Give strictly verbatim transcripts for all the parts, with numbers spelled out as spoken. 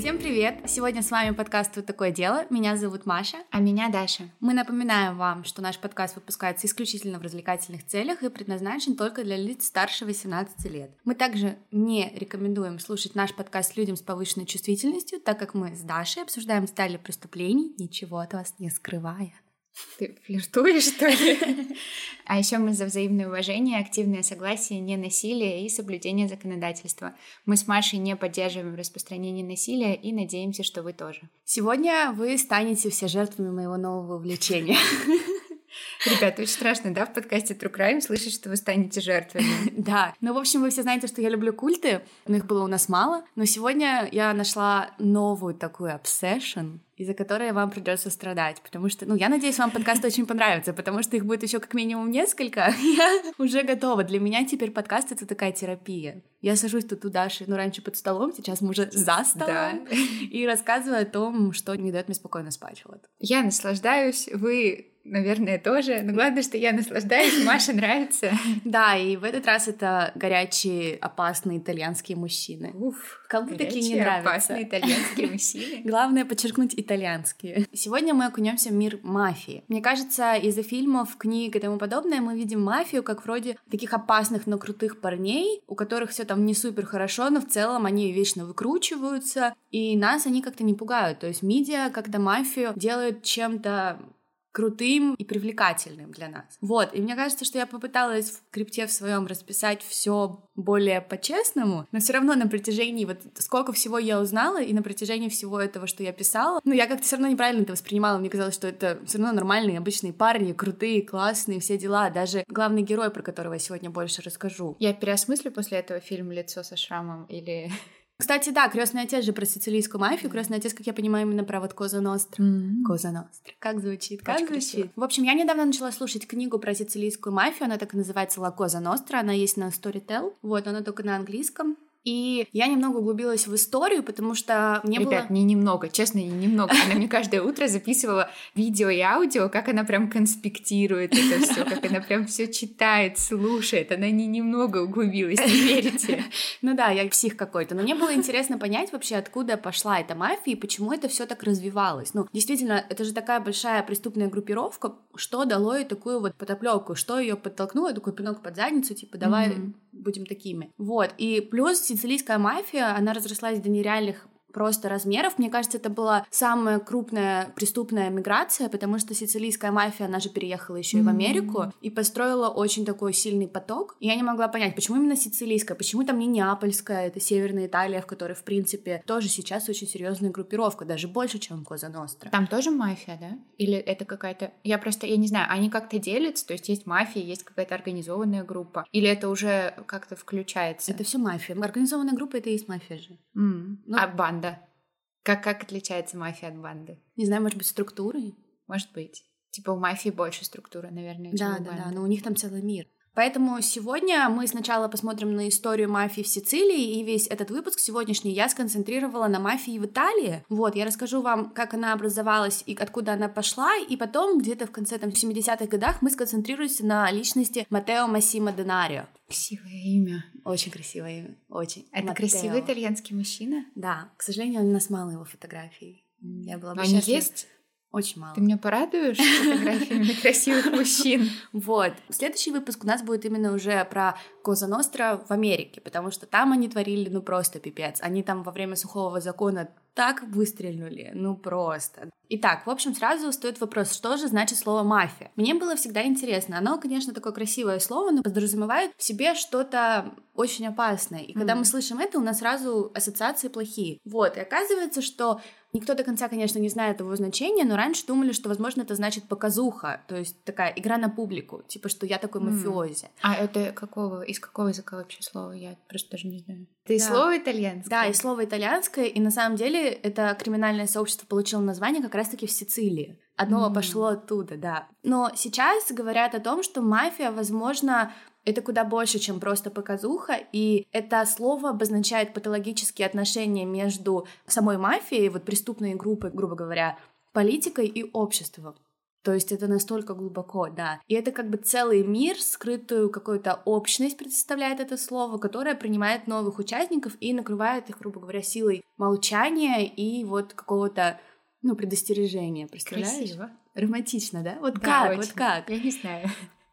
Всем привет! Сегодня с вами подкаст «Тут такое дело». Меня зовут Маша. А меня Даша. Мы напоминаем вам, что наш подкаст выпускается исключительно в развлекательных целях и предназначен только для лиц старше восемнадцати лет. Мы также не рекомендуем слушать наш подкаст людям с повышенной чувствительностью, так как мы с Дашей обсуждаем детали преступлений, ничего от вас не скрывая. Ты флиртуешь, что ли? А еще мы за взаимное уважение, активное согласие, ненасилие и соблюдение законодательства. Мы с Машей не поддерживаем распространение насилия и надеемся, что вы тоже. Сегодня вы станете все жертвами моего нового увлечения. Ребята, очень страшно, да, в подкасте True Crime слышать, что вы станете жертвами. Да, ну, в общем, вы все знаете, что я люблю культы, но их было у нас мало. Но сегодня я нашла новую такую obsession, из-за которой вам придется страдать, потому что, ну, я надеюсь, вам подкаст очень понравится, потому что их будет еще как минимум несколько. Я уже готова, для меня теперь подкаст — это такая терапия. Я сажусь тут у Даши, ну, раньше под столом, сейчас мы уже за столом, да. И рассказываю о том, что не дает мне спокойно спать, вот. Я наслаждаюсь, вы... Наверное, тоже. Но главное, что я наслаждаюсь, Маше нравится. Да, и в этот раз это горячие, опасные итальянские мужчины. Уф, кому такие не нравятся? Опасные итальянские мужчины. Главное подчеркнуть итальянские. Сегодня мы окунемся в мир мафии. Мне кажется, из-за фильмов, книг и тому подобное мы видим мафию как вроде таких опасных, но крутых парней, у которых все там не супер хорошо, но в целом они вечно выкручиваются, и нас они как-то не пугают. То есть медиа как-то мафию делают чем-то... крутым и привлекательным для нас. Вот, и мне кажется, что я попыталась в крипте в своем расписать все более по-честному, но все равно на протяжении вот сколько всего я узнала, и на протяжении всего этого, что я писала, ну, я как-то все равно неправильно это воспринимала, мне казалось, что это все равно нормальные, обычные парни, крутые, классные, все дела, даже главный герой, про которого я сегодня больше расскажу. Я переосмыслю после этого фильм «Лицо со шрамом» или... Кстати, да, «Крестный отец» же про сицилийскую мафию. «Крестный отец», как я понимаю, именно про вот Cosa Nostra. Mm-hmm. Cosa Nostra. Как звучит? Как Очень звучит? Красиво. В общем, я недавно начала слушать книгу про сицилийскую мафию. Она так и называется «La Cosa Nostra». Она есть на Storytel. Вот, она только на английском. И я немного углубилась в историю, потому что мне было... Ребят, не немного, честно, не немного. Она мне каждое утро записывала видео и аудио, как она прям конспектирует это все, как она прям все читает, слушает. Она не немного углубилась, не верите? Ну да, я псих какой-то. Но мне было интересно понять вообще, откуда пошла эта мафия и почему это все так развивалось. Ну, действительно, это же такая большая преступная группировка, что дало ей такую вот потоплёвку, что ее подтолкнуло, такой пинок под задницу, типа, давай будем такими. Вот, и плюс... Сицилийская мафия, она разрослась до нереальных просто размеров. Мне кажется, это была самая крупная преступная миграция, потому что сицилийская мафия, она же переехала еще mm-hmm. и в Америку и построила очень такой сильный поток. И я не могла понять, почему именно сицилийская, почему там не неапольская, это Северная Италия, в которой, в принципе, тоже сейчас очень серьезная группировка, даже больше, чем Cosa Nostra. Там тоже мафия, да? Или это какая-то... Я просто, я не знаю, они как-то делятся, то есть есть мафия, есть какая-то организованная группа, или это уже как-то включается? Это все мафия. Организованная группа — это и есть мафия же. Mm. Ну... А банда? Да. Как, как отличается мафия от банды? Не знаю, может быть, структурой? Может быть. Типа у мафии больше структуры, наверное, чем да, у банды. Да-да-да, но у них там целый мир. Поэтому сегодня мы сначала посмотрим на историю мафии в Сицилии, и весь этот выпуск сегодняшний я сконцентрировала на мафии в Италии. Вот, я расскажу вам, как она образовалась и откуда она пошла, и потом где-то в конце там, в семидесятых годах мы сконцентрируемся на личности Маттео Массимо Денаро. Красивое имя. Очень красивое имя, очень. Это Маттео. Красивый итальянский мужчина? Да, к сожалению, у нас мало его фотографий. Я была бы счастлива. Они есть? Очень мало. Ты меня порадуешь фотографиями красивых мужчин. Вот. Следующий выпуск у нас будет именно уже про Cosa Nostra в Америке, потому что там они творили, ну, просто пипец. Они там во время сухого закона так выстрельнули, ну, просто. Итак, в общем, сразу стоит вопрос, что же значит слово «мафия». Мне было всегда интересно. Оно, конечно, такое красивое слово, но подразумевает в себе что-то очень опасное. И mm-hmm. когда мы слышим это, у нас сразу ассоциации плохие. Вот. И оказывается, что... Никто до конца, конечно, не знает его значения, но раньше думали, что, возможно, это значит показуха, то есть такая игра на публику, типа, что я такой мафиози. Mm. А это какого, из какого языка вообще слово? Я просто даже не знаю. Это и да. слово итальянское? Да, и слово итальянское, и на самом деле это криминальное сообщество получило название как раз-таки в Сицилии. Одно mm. пошло оттуда, да. Но сейчас говорят о том, что мафия, возможно... Это куда больше, чем просто показуха, и это слово обозначает патологические отношения между самой мафией, вот преступной группой, грубо говоря, политикой и обществом. То есть это настолько глубоко, да. И это как бы целый мир, скрытую какую-то общность представляет это слово, которое принимает новых участников и накрывает их, грубо говоря, силой молчания и вот какого-то, ну, предостережения. Представляешь? Красиво. Романтично, да? Вот да, как, очень. Вот как. Я не знаю.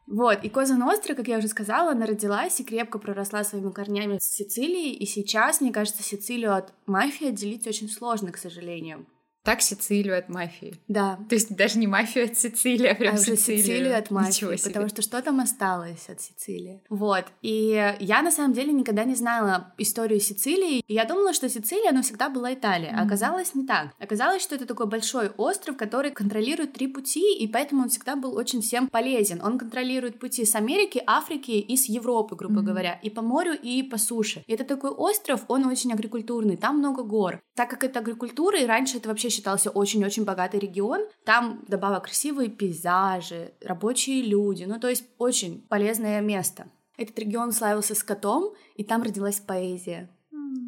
Вот, и Коза Ностра, как я уже сказала, она родилась и крепко проросла своими корнями в Сицилии, и сейчас, мне кажется, Сицилию от мафии отделить очень сложно, к сожалению. Так Сицилию от мафии. Да. То есть даже не мафию от Сицилии, а прям а Сицилию. Сицилию от мафии, потому что что там осталось от Сицилии. Вот. И я на самом деле никогда не знала историю Сицилии. И я думала, что Сицилия, она всегда была Италия. Mm-hmm. А оказалось не так. Оказалось, что это такой большой остров, который контролирует три пути, и поэтому он всегда был очень всем полезен. Он контролирует пути с Америки, Африки и с Европы, грубо mm-hmm. говоря, и по морю, и по суше. И это такой остров, он очень агрикультурный, там много гор. Так как это агрикультура, и раньше это вообще считался очень-очень богатый регион. Там добавок красивые пейзажи, рабочие люди, ну то есть очень полезное место. Этот регион славился скотом, и там родилась поэзия.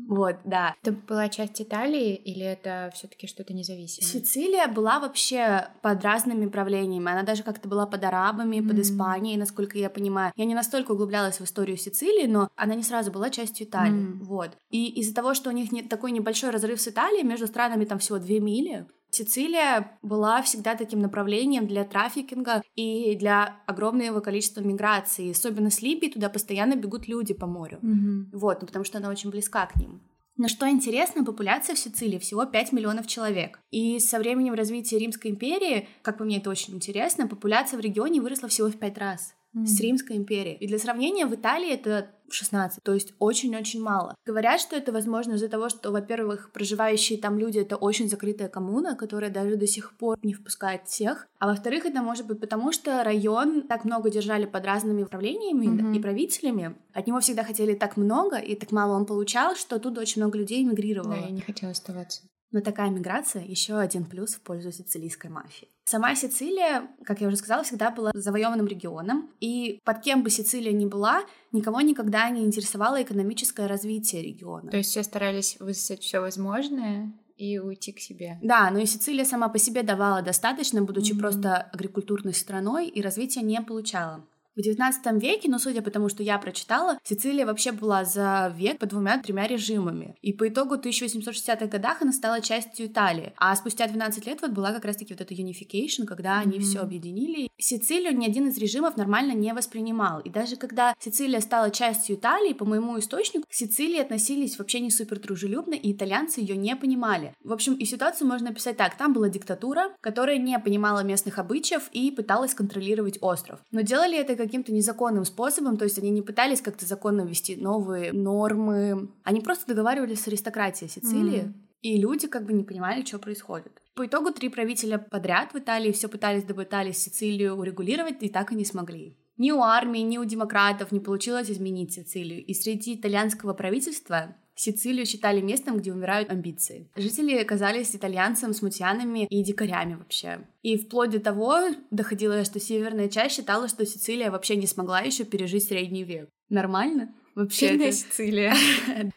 Вот, да. Это была часть Италии или это все-таки что-то независимое? Сицилия была вообще под разными правлениями. Она даже как-то была под арабами, mm-hmm. под Испанией, насколько я понимаю. Я не настолько углублялась в историю Сицилии, но она не сразу была частью Италии. Mm-hmm. Вот. И из-за того, что у них не такой небольшой разрыв с Италией, между странами там всего две мили. Сицилия была всегда таким направлением для трафикинга и для огромного количества миграции. Особенно с Либии туда постоянно бегут люди по морю. Mm-hmm. Вот, ну, потому что она очень близка к ним. Но что интересно, популяция в Сицилии всего пять миллионов человек. И со временем развития Римской империи, как по мне это очень интересно, популяция в регионе выросла всего в пять раз. Mm. С Римской империей. И для сравнения, в Италии это шестнадцать, то есть очень-очень мало. Говорят, что это возможно из-за того, что, во-первых, проживающие там люди — это очень закрытая коммуна, которая даже до сих пор не впускает всех. А во-вторых, это может быть потому, что район так много держали под разными правлениями mm-hmm. и правителями. От него всегда хотели так много, и так мало он получал, что оттуда очень много людей эмигрировало. Да, я не хотела оставаться. Но такая миграция — еще один плюс в пользу сицилийской мафии. Сама Сицилия, как я уже сказала, всегда была завоеванным регионом, и под кем бы Сицилия ни была, никого никогда не интересовало экономическое развитие региона. То есть все старались высосать все возможное и уйти к себе. Да, но и Сицилия сама по себе давала достаточно, будучи mm-hmm. просто агрикультурной страной, и развития не получала. В девятнадцатом веке, но ну, судя по тому, что я прочитала, Сицилия вообще была за век под двумя-тремя режимами. И по итогу в тысяча восемьсот шестидесятых годах она стала частью Италии. А спустя двенадцать лет вот была как раз-таки вот эта юнификейшн, когда mm-hmm. они все объединили. Сицилию ни один из режимов нормально не воспринимал. И даже когда Сицилия стала частью Италии, по моему источнику, к Сицилии относились вообще не супер дружелюбно, и итальянцы ее не понимали. В общем, и ситуацию можно описать так. Там была диктатура, которая не понимала местных обычаев и пыталась контролировать остров. Но делали это каким-то незаконным способом, то есть они не пытались как-то законно ввести новые нормы, они просто договаривались с аристократией Сицилии, mm-hmm. и люди как бы не понимали, что происходит. По итогу три правителя подряд в Италии все пытались добытались Сицилию урегулировать, и так и не смогли. Ни у армии, ни у демократов не получилось изменить Сицилию, и среди итальянского правительства Сицилию считали местом, где умирают амбиции. Жители казались итальянцам, смутьянами и дикарями вообще. И вплоть до того доходило, что северная часть считала, что Сицилия вообще не смогла еще пережить средний век. Нормально? Вообще это... Сицилия.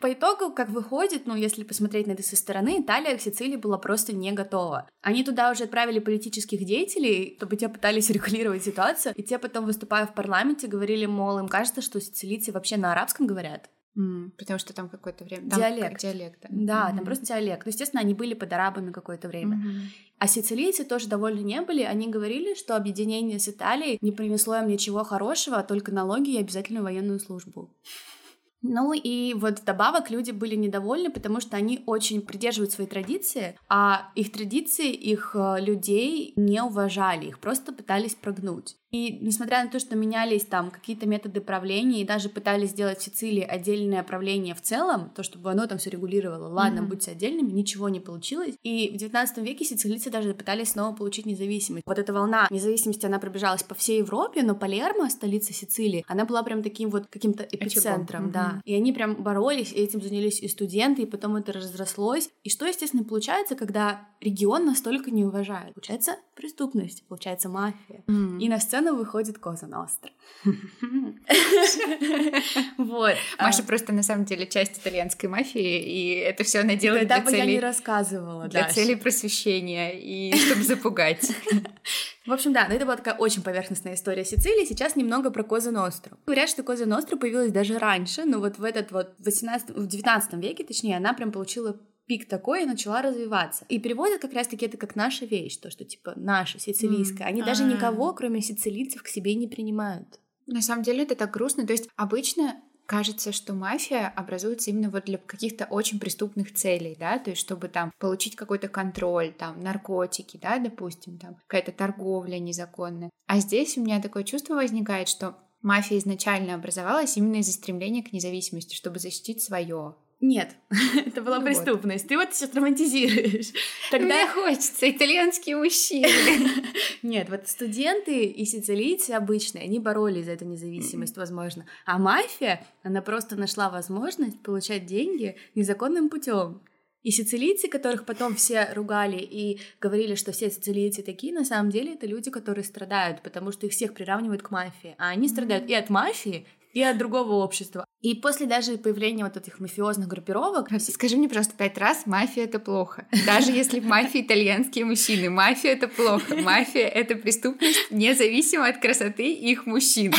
По итогу, как выходит, ну, если посмотреть на это со стороны, Италия к Сицилии была просто не готова. Они туда уже отправили политических деятелей, чтобы те пытались регулировать ситуацию, и те потом, выступая в парламенте, говорили, мол, им кажется, что сицилийцы вообще на арабском говорят. Mm. Потому что там какое-то время... Там диалект. диалект да, да mm-hmm. там просто диалект. Ну, естественно, они были под арабами какое-то время. Mm-hmm. А сицилийцы тоже довольны не были. Они говорили, что объединение с Италией не принесло им ничего хорошего, а только налоги и обязательную военную службу. Ну и вот вдобавок люди были недовольны, потому что они очень придерживают свои традиции, а их традиции, их людей не уважали, их просто пытались прогнуть. И несмотря на то, что менялись там какие-то методы правления и даже пытались сделать в Сицилии отдельное правление в целом, то, чтобы оно там все регулировало, ладно, mm-hmm. будьте отдельными, ничего не получилось. И в девятнадцатом веке сицилийцы даже пытались снова получить независимость. Вот эта волна независимости, она пробежалась по всей Европе, но Палермо, столица Сицилии, она была прям таким вот каким-то эпицентром, mm-hmm. да. И они прям боролись, и этим занялись и студенты, и потом это разрослось. И что, естественно, получается, когда регион настолько не уважает? Получается преступность, получается мафия. Mm-hmm. И на сцену сцену выходит Cosa Nostra. Маша просто на самом деле часть итальянской мафии, и это все она делает для целей просвещения и чтобы запугать. В общем, да, но это была такая очень поверхностная история Сицилии. Сейчас немного про Cosa Nostra. Говорят, что Cosa Nostra появилась даже раньше, но вот в этот вот восемнадцатом, в девятнадцатом веке, точнее, она прям получила пик такой и начала развиваться. И переводят как раз-таки это как наша вещь, то, что типа наша, сицилийская. Mm. Они А-а-а. даже никого, кроме сицилийцев, к себе не принимают. На самом деле это так грустно. То есть обычно кажется, что мафия образуется именно вот для каких-то очень преступных целей, да, то есть чтобы там получить какой-то контроль, там, наркотики, да, допустим, там, какая-то торговля незаконная. А здесь у меня такое чувство возникает, что мафия изначально образовалась именно из-за стремления к независимости, чтобы защитить свое. Нет, это была ну преступность. Вот. Ты вот сейчас романтизируешь. Тогда мне хочется итальянские мужчины. Нет, вот студенты и сицилийцы обычные, они боролись за эту независимость, возможно. А мафия, она просто нашла возможность получать деньги незаконным путем. И сицилийцы, которых потом все ругали и говорили, что все сицилийцы такие, на самом деле это люди, которые страдают, потому что их всех приравнивают к мафии. А они страдают и от мафии, и от другого общества. И после даже появления вот этих мафиозных группировок... Скажи мне просто пять раз, мафия — это плохо. Даже если в мафии итальянские мужчины. Мафия — это плохо. Мафия — это преступность, независимо от красоты их мужчин.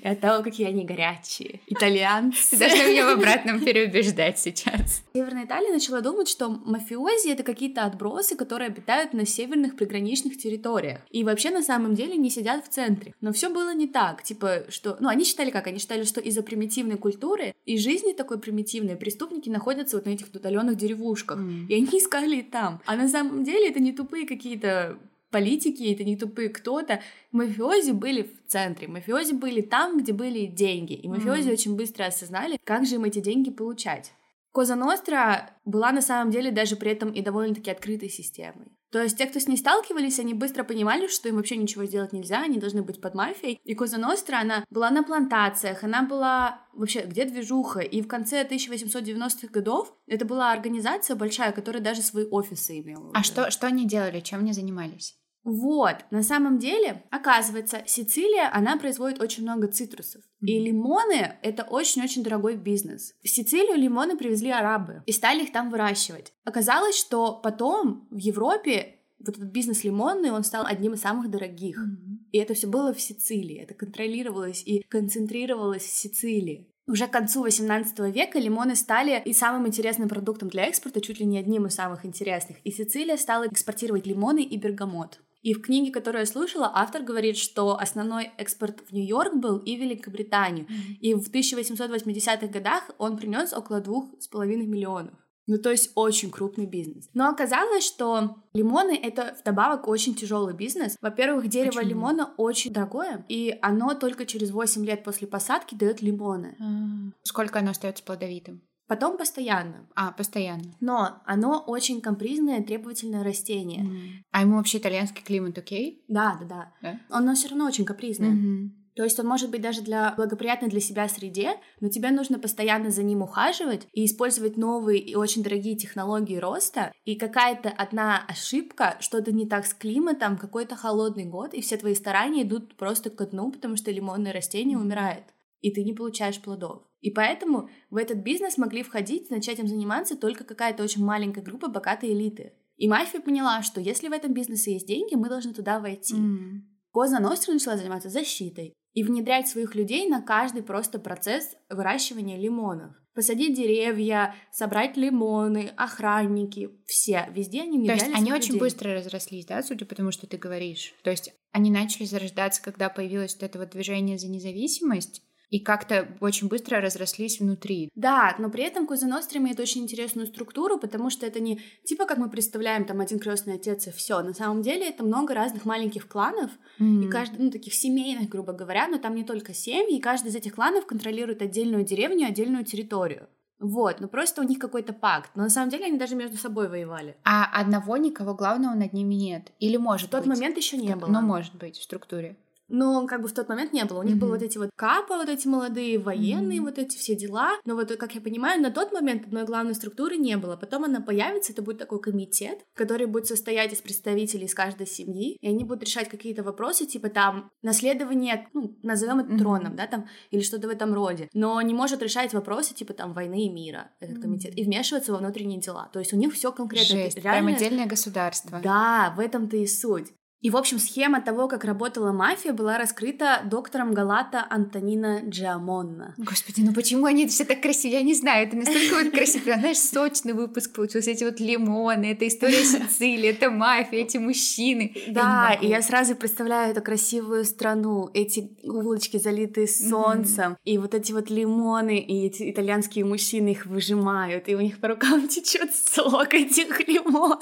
И от того, какие они горячие. Итальянцы. Ты должна меня в обратном переубеждать сейчас. Северная Италия начала думать, что мафиози — это какие-то отбросы, которые обитают на северных приграничных территориях. И вообще, на самом деле, не сидят в центре. Но все было не так. Типа, что... Ну, они считали как? Они считали, что из-за примитивной культуры и жизни такой примитивной преступники находятся вот на этих удаленных деревушках. Mm. И они искали и там. А на самом деле, это не тупые какие-то... политики, это не тупые кто-то. Мафиози были в центре, мафиози были там, где были деньги. И мафиози mm. очень быстро осознали, как же им эти деньги получать. Cosa Nostra была на самом деле даже при этом и довольно-таки открытой системой. То есть те, кто с ней сталкивались, они быстро понимали, что им вообще ничего сделать нельзя, они должны быть под мафией. И Cosa Nostra, она была на плантациях, она была вообще где движуха. И в конце тысяча восемьсот девяностых годов это была организация большая, которая даже свои офисы имела. А что, что они делали, чем они занимались? Вот, на самом деле, оказывается, Сицилия, она производит очень много цитрусов. Mm-hmm. И лимоны — это очень-очень дорогой бизнес. В Сицилию лимоны привезли арабы и стали их там выращивать. Оказалось, что потом в Европе вот этот бизнес лимонный, он стал одним из самых дорогих. Mm-hmm. И это все было в Сицилии, это контролировалось и концентрировалось в Сицилии. Уже к концу восемнадцатого века лимоны стали и самым интересным продуктом для экспорта, чуть ли не одним из самых интересных. И Сицилия стала экспортировать лимоны и бергамот. И в книге, которую я слушала, автор говорит, что основной экспорт в Нью-Йорк был и в Великобританию. И в тысяча восемьсот восьмидесятых годах он принес около двух с половиной миллионов. Ну, то есть очень крупный бизнес. Но оказалось, что лимоны — это вдобавок очень тяжелый бизнес. Во-первых, дерево Почему? лимона очень дорогое, и оно только через восемь лет после посадки дает лимоны. А-а-а. Сколько оно остается плодовитым? Потом постоянно. А, постоянно. Но оно очень капризное, требовательное растение. Mm. А ему вообще итальянский климат окей? Да, да, да. Yeah. Оно все равно очень капризное. Mm-hmm. То есть он может быть даже для благоприятной для себя среде, но тебе нужно постоянно за ним ухаживать и использовать новые и очень дорогие технологии роста. И какая-то одна ошибка, что-то не так с климатом, какой-то холодный год, и все твои старания идут просто ко дну, потому что лимонное растение mm-hmm. умирает, и ты не получаешь плодов. И поэтому в этот бизнес могли входить, начать им заниматься только какая-то очень маленькая группа богатой элиты. И мафия поняла, что если в этом бизнесе есть деньги, мы должны туда войти. Mm-hmm. Cosa Nostra начала заниматься защитой и внедрять своих людей на каждый просто процесс выращивания лимонов. Посадить деревья, собрать лимоны, охранники, все, везде они внедряли. То есть они людей. Очень быстро разрослись, да, судя по тому, что ты говоришь? То есть они начали зарождаться, когда появилось вот это вот движение за независимость, и как-то очень быстро разрослись внутри. Да, но при этом Cosa Nostra имеет очень интересную структуру, потому что это не типа, как мы представляем, там, один крестный отец и все. На самом деле это много разных маленьких кланов, mm-hmm. и каждый, ну, таких семейных, грубо говоря, но там не только семьи, и каждый из этих кланов контролирует отдельную деревню, отдельную территорию. Вот, ну просто у них какой-то пакт. Но на самом деле они даже между собой воевали. А одного никого главного над ними нет? Или может быть? В тот момент еще не было. Но может быть в структуре. Но как бы в тот момент не было. У них mm-hmm. были вот эти вот капы, вот эти молодые военные, mm-hmm. вот эти все дела. Но вот, как я понимаю, на тот момент одной главной структуры не было. Потом она появится, это будет такой комитет, который будет состоять из представителей из каждой семьи, и они будут решать какие-то вопросы, типа там наследование, ну, назовем это троном, mm-hmm. да, там, или что-то в этом роде. Но не может решать вопросы, типа там войны и мира этот комитет, mm-hmm. и вмешиваться во внутренние дела. То есть у них все конкретно. Жесть, реально... прям отдельное государство. Да, в этом-то и суть. И, в общем, схема того, как работала мафия, была раскрыта доктором Галата Антонина Джиамонна. Господи, ну почему они все так красивы? Я не знаю, это настолько вот красиво. Знаешь, сочный выпуск получился, эти вот лимоны, это история Сицилии, это мафия, эти мужчины. Да, я и я сразу представляю эту красивую страну, эти улочки, залитые солнцем, mm-hmm. и вот эти вот лимоны, и эти итальянские мужчины их выжимают, и у них по рукам течет сок этих лимонов.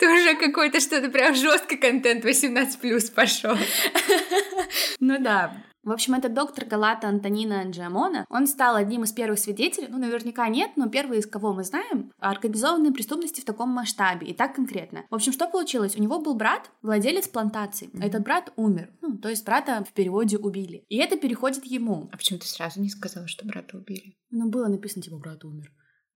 Тоже какой-то что-то прям жесткий контент восемнадцать плюс пошел. Ну да. В общем, этот доктор Галата Антонина Джиамонна, он стал одним из первых свидетелей, ну, наверняка нет, но первый из кого мы знаем, организованной преступности в таком масштабе, и так конкретно. В общем, что получилось? У него был брат, владелец плантации. Mm-hmm. Этот брат умер, ну, то есть брата в переводе убили. И это переходит ему. А почему ты сразу не сказала, что брата убили? Ну, было написано, типа, брат умер.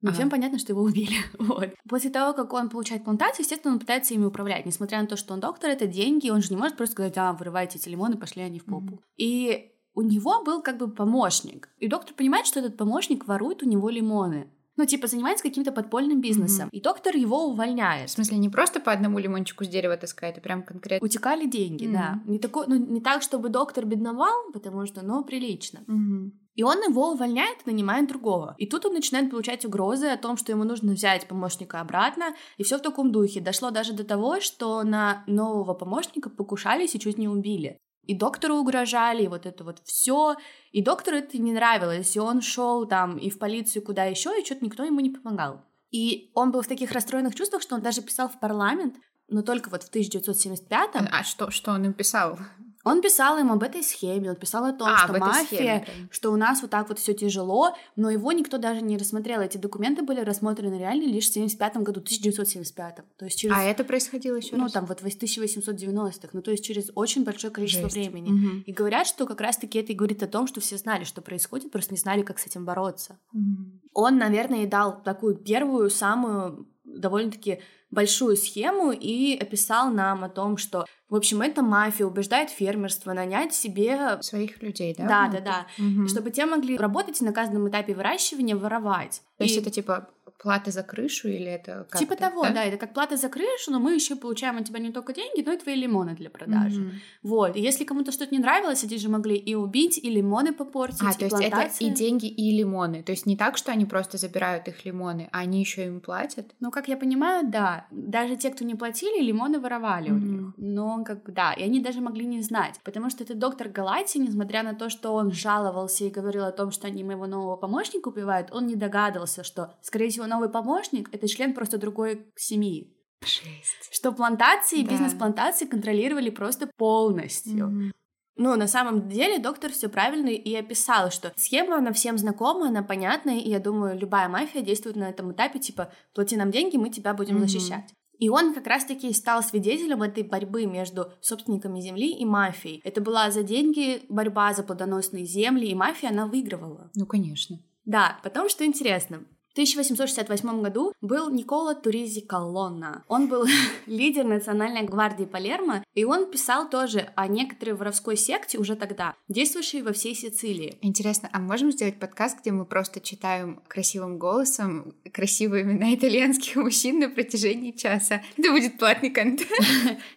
Но ага. всем понятно, что его убили. Вот. После того, как он получает плантацию, естественно, он пытается ими управлять. Несмотря на то, что он доктор, это деньги, он же не может просто сказать: а, вырывайте эти лимоны, пошли они в попу. Mm-hmm. И у него был как бы помощник. И доктор понимает, что этот помощник ворует у него лимоны. Ну, типа, занимается каким-то подпольным бизнесом. Mm-hmm. И доктор его увольняет. В смысле, не просто по одному лимончику с дерева таскает, а прям конкретно... Утекали деньги, mm-hmm. да. Не, такой, ну, не так, чтобы доктор бедновал, потому что, ну, прилично. Mm-hmm. И он его увольняет и нанимает другого. И тут он начинает получать угрозы о том, что ему нужно взять помощника обратно. И все в таком духе. Дошло даже до того, что на нового помощника покушались и чуть не убили. И доктору угрожали, и вот это вот все. И доктору это не нравилось. И он шел там и в полицию, куда еще, и что-то никто ему не помогал. И он был в таких расстроенных чувствах, что он даже писал в парламент, но только вот в тысяча девятьсот семьдесят пятом. А что, что он им писал? Он писал им об этой схеме, он писал о том, а, что мафия, схеме, что у нас вот так вот все тяжело, но его никто даже не рассмотрел. Эти документы были рассмотрены реально лишь в семьдесят пятом году, тысяча девятьсот семьдесят пятом. То есть через... А это происходило еще ну, раз? Ну, там вот в тысяча восемьсот девяностых, ну то есть через очень большое количество Жесть. времени. Угу. И говорят, что как раз-таки это и говорит о том, что все знали, что происходит, просто не знали, как с этим бороться. Угу. Он, наверное, и дал такую первую, самую довольно-таки... большую схему и описал нам о том, что, в общем, эта мафия убеждает фермерство нанять себе... Своих людей, да? Да, да, да. Угу. Чтобы те могли работать и на каждом этапе выращивания воровать. То есть и... это типа плата за крышу или это как-то? Типа того, да? да, это как плата за крышу, но мы еще получаем от тебя не только деньги, но и твои лимоны для продажи. Угу. Вот. И если кому-то что-то не нравилось, они же могли и убить, и лимоны попортить, а, и то есть плантации. Это и деньги, и лимоны. То есть не так, что они просто забирают их лимоны, а они еще им платят? Ну, как я понимаю, да. Даже те, кто не платили, лимоны воровали mm-hmm. у них. Но как бы, да, и они даже могли не знать. Потому что этот доктор Галати, несмотря на то, что он жаловался и говорил о том, что они моего нового помощника убивают, он не догадывался, что, скорее всего, новый помощник — это член просто другой семьи. Жесть. Что плантации, да. бизнес-плантации контролировали просто полностью. Mm-hmm. Ну, на самом деле, доктор все правильно и описал, что схема, она всем знакома, она понятна, и я думаю, любая мафия действует на этом этапе, типа, плати нам деньги, мы тебя будем mm-hmm. защищать. И он как раз-таки стал свидетелем этой борьбы между собственниками земли и мафией. Это была за деньги борьба за плодоносные земли, и мафия, она выигрывала. Ну, конечно. Да, потому что интересно... В тысяча восемьсот шестьдесят восьмом году был Никола Туризи Колонна. Он был лидер Национальной гвардии Палермо, и он писал тоже о некоторой воровской секте уже тогда, действующей во всей Сицилии. Интересно, а можем сделать подкаст, где мы просто читаем красивым голосом красивые имена итальянских мужчин на протяжении часа? Это будет платный контент.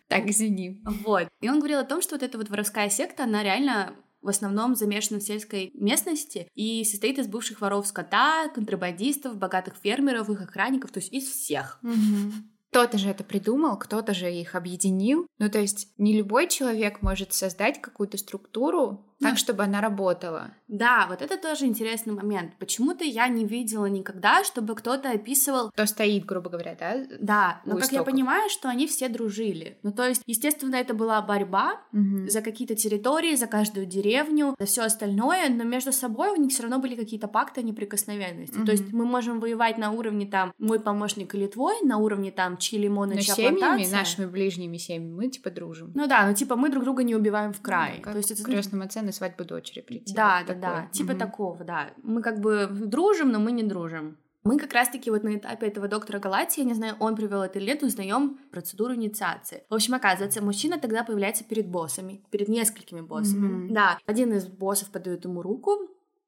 Так, извини. Вот. И он говорил о том, что вот эта вот воровская секта, она реально... в основном замешана в сельской местности и состоит из бывших воров скота, контрабандистов, богатых фермеров, их охранников, то есть из всех. Угу. Кто-то же это придумал, кто-то же их объединил. Ну, то есть не любой человек может создать какую-то структуру, так, чтобы она работала. Да, вот это тоже интересный момент. Почему-то я не видела никогда, чтобы кто-то описывал... Кто стоит, грубо говоря, да? Да, но, как я понимаю, что они все дружили. Ну, то есть, естественно, это была борьба угу. за какие-то территории, за каждую деревню, за все остальное, но между собой у них все равно были какие-то пакты о неприкосновенности. Угу. То есть мы можем воевать на уровне, там, мой помощник или твой, на уровне, там, чьи лимоны, чья плантация. Но семьями, нашими ближними семьями, мы, типа, дружим. Ну да, ну, типа, мы друг друга не убиваем в край. Ну, то есть это... крестным отцам на свадьбу дочери прийти. Да, да, да, типа mm-hmm. такого, да. Мы как бы дружим, но мы не дружим. Мы как раз-таки вот на этапе этого доктора Галати, я не знаю, он привел это или нет, узнаем процедуру инициации. В общем, оказывается, мужчина тогда появляется перед боссами, перед несколькими боссами. Mm-hmm. Да, один из боссов подает ему руку,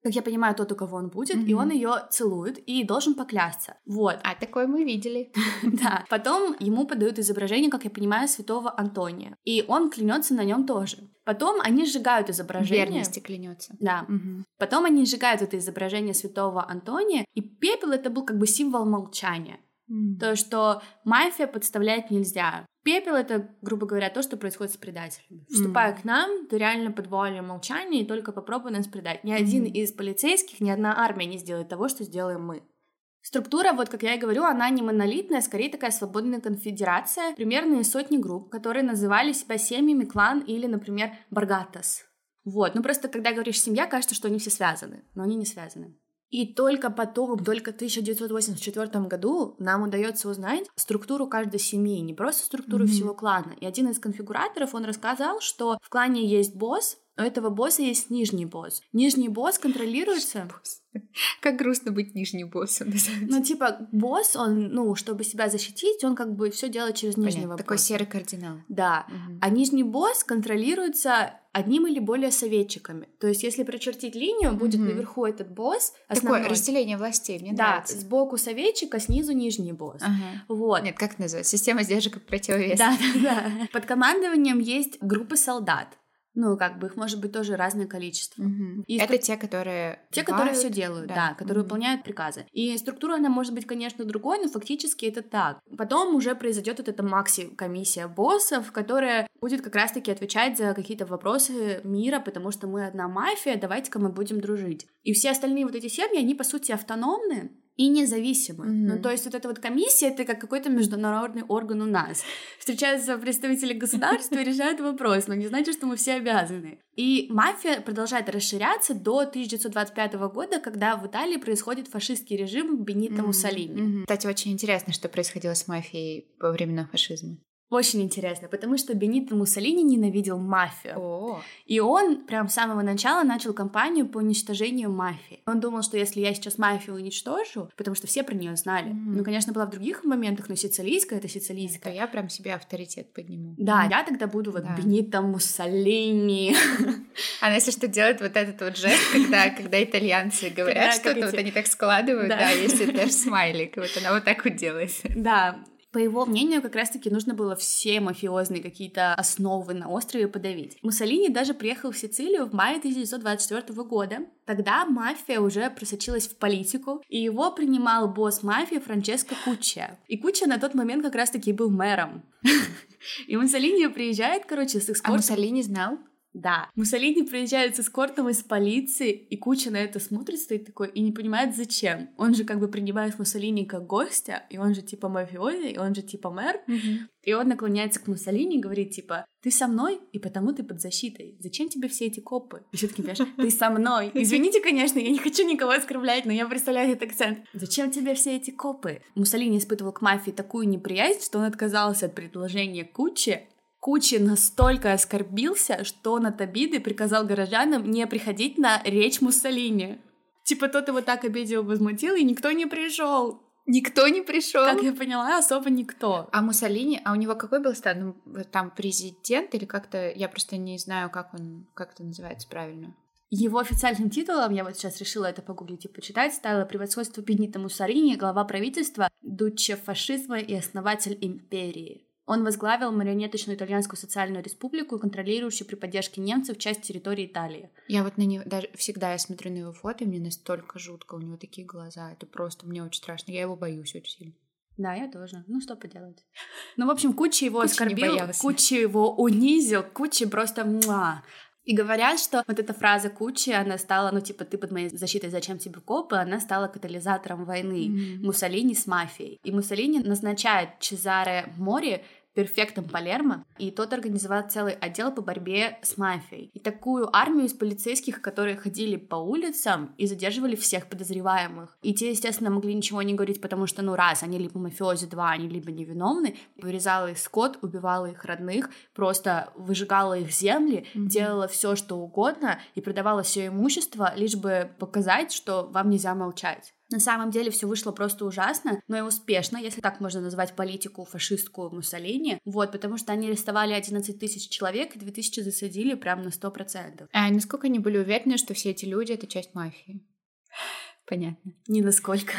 как я понимаю, тот, у кого он будет, mm-hmm. и он ее целует и должен поклясться. Вот. А такое мы видели. Да. Потом ему подают изображение, как я понимаю, святого Антония. И он клянется на нем тоже. Потом они сжигают изображение. Верности клянется. Да. Угу. Потом они сжигают это изображение святого Антония, и пепел это был как бы символ молчания. Mm. То, что мафия подставлять нельзя. Пепел — это, грубо говоря, то, что происходит с предателями. Вступая mm. к нам, ты реально под вуалью молчания, и только попробуй нас предать. Ни mm. один из полицейских, ни одна армия не сделает того, что сделаем мы. Структура, вот как я и говорю, она не монолитная, скорее такая свободная конфедерация. Примерно сотни групп, которые называли себя семьями, клан или, например, баргатас. Вот, ну просто когда говоришь «семья», кажется, что они все связаны, но они не связаны. И только потом, только в тысяча девятьсот восемьдесят четвёртом году нам удается узнать структуру каждой семьи, не просто структуру mm-hmm. всего клана. И один из конфигураторов, он рассказал, что в клане есть босс, у этого босса есть нижний босс. Нижний босс контролируется... Как грустно быть нижним боссом, на самом деле. Ну, типа, босс, он, ну, чтобы себя защитить, он как бы все делает через нижнего босса. Такой серый кардинал. Да. Угу. А нижний босс контролируется одним или более советчиками. То есть, если прочертить линию, будет угу. наверху этот босс. Основной. Такое разделение властей, мне да, нравится. Да, сбоку советчик, а снизу нижний босс. Ага. Вот. Нет, как это называется? Система сдержек и противовес. Да-да-да. Под командованием есть группы солдат. Ну, как бы их может быть тоже разное количество. Угу. И это стру... те, которые... Те, которые все делают, да, да которые угу. выполняют приказы. И структура, она может быть, конечно, другой, но фактически это так. Потом уже произойдет вот эта макси-комиссия боссов, которая будет как раз-таки отвечать за какие-то вопросы мира, потому что мы одна мафия, давайте-ка мы будем дружить. И все остальные вот эти семьи, они, по сути, автономны и независимы. Mm-hmm. Ну, то есть вот эта вот комиссия, это как какой-то международный орган у нас. Встречаются представители государства и решают вопрос, но не значит, что мы все обязаны. И мафия продолжает расширяться до тысяча девятьсот двадцать пятого года, когда в Италии происходит фашистский режим Бенито Муссолини. Mm-hmm. Mm-hmm. Кстати, очень интересно, что происходило с мафией во времена фашизма. Очень интересно, потому что Бенито Муссолини ненавидел мафию. О-о-о. И он прям с самого начала начал кампанию по уничтожению мафии. Он думал, что если я сейчас мафию уничтожу, потому что все про нее знали. Mm-hmm. Ну, конечно, была в других моментах, но сицилийская — это сицилийская. То я прям себе авторитет подниму. Да, mm-hmm. я тогда буду вот да. Бенито Муссолини. Она, если что, делает вот этот вот жест, когда итальянцы говорят что-то, вот они так складывают, да, если даже смайлик, вот она вот так вот делает. Да. По его мнению, как раз-таки нужно было все мафиозные какие-то основы на острове подавить. Муссолини даже приехал в Сицилию в мае тысяча девятьсот двадцать четвёртого года. Тогда мафия уже просочилась в политику, и его принимал босс мафии Франческо Куччиа. И Куччиа на тот момент как раз-таки был мэром. И Муссолини приезжает, короче, с эскортом. А Муссолини знал? Да. Муссолини приезжает с эскортом из полиции, и Куччиа на это смотрит, стоит такой, и не понимает, зачем. Он же как бы принимает Муссолини как гостя, и он же типа мафиози, и он же типа мэр. Угу. И он наклоняется к Муссолини и говорит, типа, ты со мной, и потому ты под защитой. Зачем тебе все эти копы? И все-таки, понимаешь, ты со мной. Извините, конечно, я не хочу никого оскорблять, но я представляю этот акцент. Зачем тебе все эти копы? Муссолини испытывал к мафии такую неприязнь, что он отказался от предложения Куччиа. Куччиа настолько оскорбился, что он от обиды приказал горожанам не приходить на речь Муссолини. Типа тот его так обидел, возмутил, и никто не пришел. Никто не пришел. Как я поняла, особо никто. А Муссолини, а у него какой был статус? Там президент или как-то, я просто не знаю, как он, как это называется правильно. Его официальным титулом, я вот сейчас решила это погуглить и почитать, стало превосходство Бенито Муссолини, глава правительства, дуче фашизма и основатель империи. Он возглавил марионеточную итальянскую социальную республику, контролирующую при поддержке немцев часть территории Италии. Я вот на него даже всегда я смотрю на его фото, и мне настолько жутко, у него такие глаза, это просто мне очень страшно, я его боюсь очень сильно. Да, я тоже. Ну, что поделать. Ну, в общем, Куччиа его Куччиа оскорбил, Куччиа его унизил, Куччиа просто муа. И говорят, что вот эта фраза Куччиа, она стала, ну типа, ты под моей защитой, зачем тебе копы, она стала катализатором войны mm-hmm. Муссолини с мафией. И Муссолини назначает Чезаре Мори перфектом Палермо, и тот организовал целый отдел по борьбе с мафией. И такую армию из полицейских, которые ходили по улицам и задерживали всех подозреваемых. И те, естественно, могли ничего не говорить, потому что, ну, раз, они либо мафиози, два, они либо невиновны. Вырезала их скот, убивала их родных, просто выжигала их земли, mm-hmm. делала все, что угодно, и продавала все имущество, лишь бы показать, что вам нельзя молчать. На самом деле все вышло просто ужасно, но и успешно, если так можно назвать политику фашистскую Муссолини, вот, потому что они арестовали одиннадцать тысяч человек и две тысячи засадили прям на сто процентов. А насколько они были уверены, что все эти люди — это часть мафии? Понятно. Ни насколько.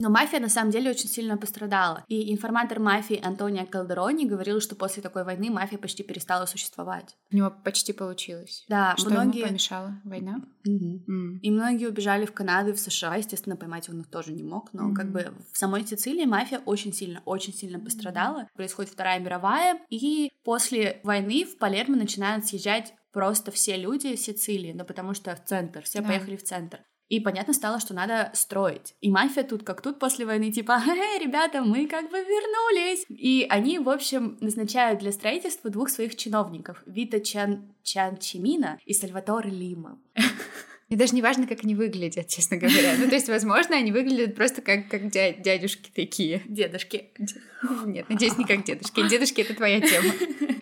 Но мафия на самом деле очень сильно пострадала. И информатор мафии Антонио Калдерони говорил, что после такой войны мафия почти перестала существовать. У него почти получилось. Да, что многие... ему помешала война. Mm-hmm. Mm. И многие убежали в Канаду и в США. Естественно, поймать он их тоже не мог. Но mm-hmm. как бы в самой Сицилии мафия очень сильно, очень сильно mm-hmm. пострадала. Происходит Вторая мировая. И после войны в Палермо начинают съезжать просто все люди в Сицилии. Ну, потому что в центр. Все да. поехали в центр. И понятно стало, что надо строить. И мафия тут как тут после войны, типа, эй, ребята, мы как бы вернулись. И они, в общем, назначают для строительства двух своих чиновников. Вито Чанчимино и Сальватор Лима. Мне даже не важно, как они выглядят, честно говоря. Ну, то есть, возможно, они выглядят просто как, как дядь, дядюшки такие. Дедушки. Нет, надеюсь, не как дедушки. Дедушки — это твоя тема.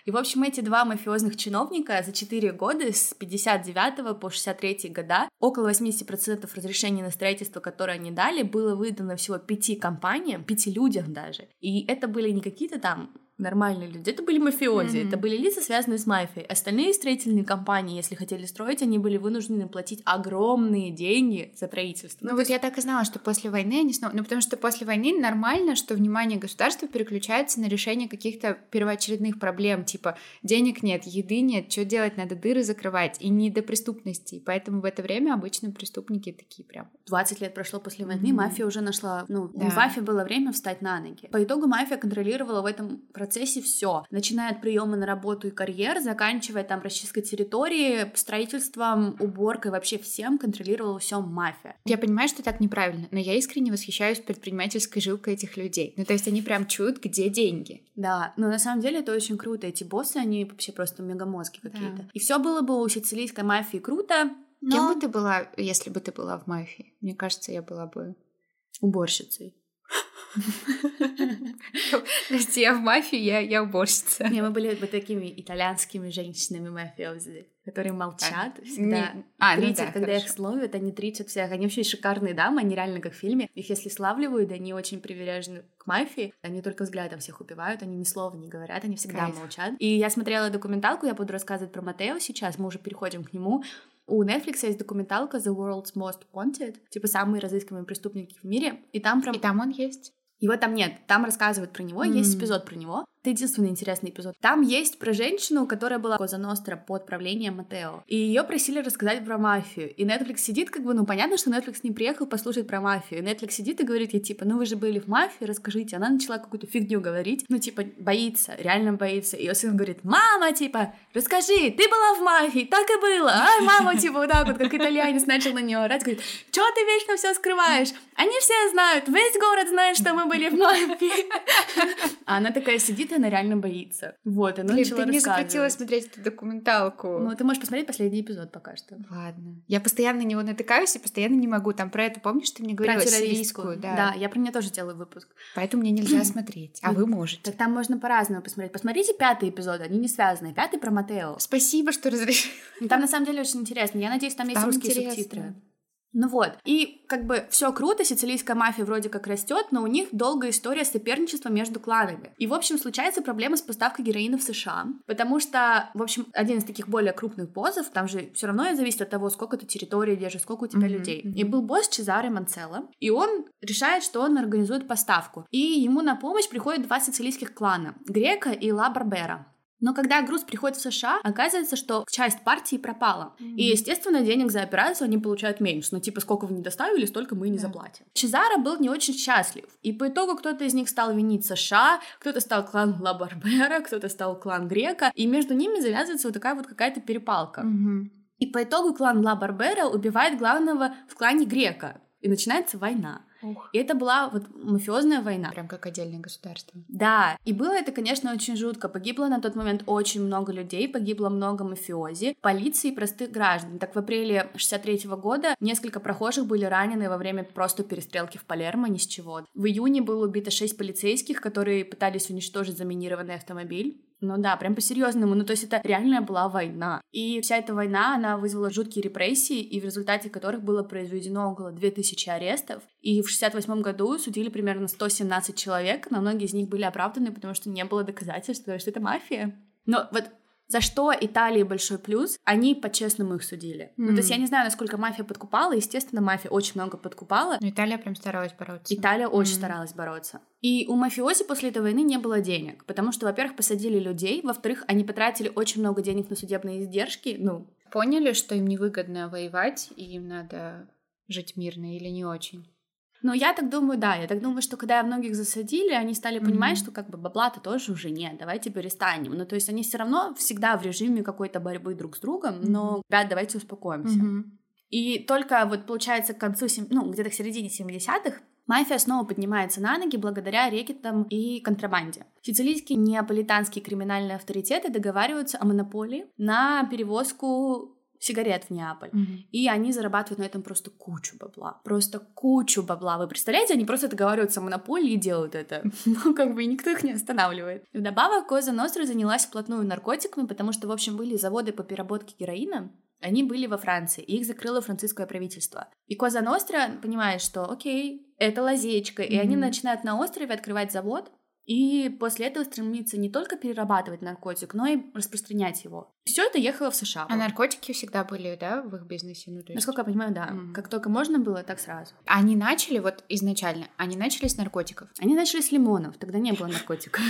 И, в общем, эти два мафиозных чиновника за четыре года, с пятьдесят девятого по шестьдесят третий года, около восемьдесят процентов разрешений на строительство, которое они дали, было выдано всего пяти компаниям, пяти людям даже. И это были не какие-то там... нормальные люди. Это были мафиози, mm-hmm. это были лица, связанные с мафией. Остальные строительные компании, если хотели строить, они были вынуждены платить огромные деньги за строительство. Ну, ну вот я так и знала, что после войны они снова... Ну, потому что после войны нормально, что внимание государства переключается на решение каких-то первоочередных проблем, типа денег нет, еды нет, что делать, надо дыры закрывать, и не до преступности. Поэтому в это время обычно преступники такие прям... двадцать лет прошло после войны, mm-hmm. мафия уже нашла... Ну, да. У мафии было время встать на ноги. По итогу мафия контролировала в этом процессе все, начиная от приема на работу и карьер, заканчивая там расчисткой территории, строительством, уборкой, вообще всем контролировала все мафия. Я понимаю, что так неправильно, но я искренне восхищаюсь предпринимательской жилкой этих людей. Ну, то есть они прям чуют, где деньги. Да, но на самом деле это очень круто. Эти боссы, они вообще просто мегамозги какие-то. Да. И все было бы у сицилийской мафии круто, но... Кем бы ты была, если бы ты была в мафии? Мне кажется, я была бы уборщицей. Если я в мафии, я, я уборщица. Не, мы были бы такими итальянскими женщинами-мафиози, которые молчат а, всегда. Не... А, тридцать, ну да, когда хорошо. Их словят, они тридцать всех. Они вообще шикарные дамы, они реально как в фильме. Их если славливают, они очень привержены к мафии. Они только взглядом всех убивают, они ни слова не говорят, они всегда Кайф. молчат. И я смотрела документалку, я буду рассказывать про Маттео сейчас, мы уже переходим к нему. У Netflix есть документалка The World's Most Wanted, типа самые разыскиваемые преступники в мире. И там прям... И там он есть? Его там нет, там рассказывают про него, mm-hmm. есть эпизод про него. Это единственный интересный эпизод. Там есть про женщину, которая была Cosa Nostra под правлением Маттео. И ее просили рассказать про мафию. И Netflix сидит, как бы, ну понятно, что Netflix не приехал послушать про мафию. И Netflix сидит и говорит ей, типа, ну вы же были в мафии, расскажите. Она начала какую-то фигню говорить, ну типа боится, реально боится. Ее сын говорит, мама, типа, расскажи, ты была в мафии, так и было. А мама, типа, вот так вот, как итальянец начал на нее орать, говорит, что ты вечно все скрываешь? Они все знают, весь город знает, что мы были в мафии. А она такая сидит, она реально боится. Вот, она Блин, начала ты не захотела смотреть эту документалку. Ну, ты можешь посмотреть последний эпизод пока что. Ладно. Я постоянно на него натыкаюсь и постоянно не могу. Там про это, помнишь, ты мне говорила? Про террористскую. Да. да, я про нее тоже делаю выпуск. Поэтому мне нельзя смотреть, а вы можете. Так там можно по-разному посмотреть. Посмотрите пятый эпизод, они не связаны. Пятый про Маттео. Спасибо, что разрешили. Там на самом деле очень интересно. Я надеюсь, там есть там русские интересно. субтитры. Ну вот, и как бы все круто, сицилийская мафия вроде как растет, но у них долгая история соперничества между кланами. И, в общем, случается проблема с поставкой героина в США, потому что, в общем, один из таких более крупных боссов, там же все равно зависит от того, сколько ты территории держишь, сколько у тебя mm-hmm. людей. И был босс Чезаре Манцелла, и он решает, что он организует поставку. И ему на помощь приходят два сицилийских клана — Грека и Ла Барбера. Но когда груз приходит в США, оказывается, что часть партии пропала. Mm-hmm. И, естественно, денег за операцию они получают меньше. Ну, типа, сколько вы не доставили, столько мы и не yeah. заплатим. Чезаре был не очень счастлив. И по итогу кто-то из них стал винить США, кто-то стал клан Ла Барбера, кто-то стал клан Грека. И между ними завязывается вот такая вот какая-то перепалка. Mm-hmm. И по итогу клан Ла Барбера убивает главного в клане Грека. И начинается война. И это была вот мафиозная война. Прям как отдельное государство. Да, и было это, конечно, очень жутко. Погибло на тот момент очень много людей, погибло много мафиози, полиции и простых граждан. Так в апреле шестьдесят третьего года несколько прохожих были ранены во время просто перестрелки в Палермо, ни с чего. В июне было убито шесть полицейских, которые пытались уничтожить заминированный автомобиль. Ну да, прям по-серьезному, ну то есть это реальная была война. И вся эта война, она вызвала жуткие репрессии, и в результате которых было произведено около две тысячи арестов. И в шестьдесят восьмом году судили примерно сто семнадцать человек, но многие из них были оправданы, потому что не было доказательств, что это мафия. Но вот за что Италии большой плюс, они по-честному их судили. Mm-hmm. Ну то есть я не знаю, насколько мафия подкупала, естественно, мафия очень много подкупала. Но Италия прям старалась бороться. Италия mm-hmm. очень старалась бороться. И у мафиози после этой войны не было денег, потому что, во-первых, посадили людей, во-вторых, они потратили очень много денег на судебные издержки, ну... Поняли, что им невыгодно воевать, и им надо жить мирно или не очень? Ну, я так думаю, да, я так думаю, что когда многих засадили, они стали понимать, mm-hmm. что как бы бабла-то тоже уже нет, давайте перестанем. Ну, то есть они все равно всегда в режиме какой-то борьбы друг с другом, mm-hmm. но, ребят, давайте успокоимся. Mm-hmm. И только вот, получается, к концу, ну, где-то к середине семидесятых, мафия снова поднимается на ноги благодаря рэкетам и контрабанде. Сицилийские неаполитанские криминальные авторитеты договариваются о монополии на перевозку сигарет в Неаполь. Mm-hmm. И они зарабатывают на этом просто кучу бабла. Просто кучу бабла. Вы представляете, они просто договариваются о монополии и делают это. Ну, как бы никто их не останавливает. Вдобавок, Коза Ностра занялась вплотную наркотиками, потому что, в общем, были заводы по переработке героина. Они были во Франции, и их закрыло французское правительство. И Коза Ностра понимает, что окей, это лазейка, mm-hmm. и они начинают на острове открывать завод, и после этого стремится не только перерабатывать наркотик, но и распространять его. Все это ехало в США. А наркотики всегда были, да, в их бизнесе? Ну, то есть... Насколько я понимаю, да. Mm-hmm. Как только можно было, так сразу. Они начали, вот изначально, они начали с наркотиков? Они начали с лимонов, тогда не было наркотиков.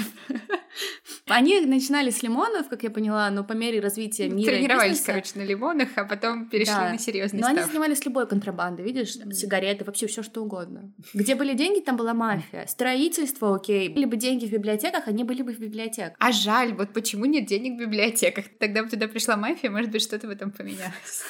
Они начинали с лимонов, как я поняла, но по мере развития мира тренировались, бизнеса, короче, на лимонах, а потом перешли да. на серьезный став. Но они занимались любой контрабандой, видишь, mm-hmm. сигареты, вообще все что угодно. Где были деньги, там была мафия. Строительство, окей, были бы деньги в библиотеках, они были бы в библиотеках. А жаль, вот почему нет денег в библиотеках? Тогда бы туда пришла мафия, может быть, что-то в этом поменялось.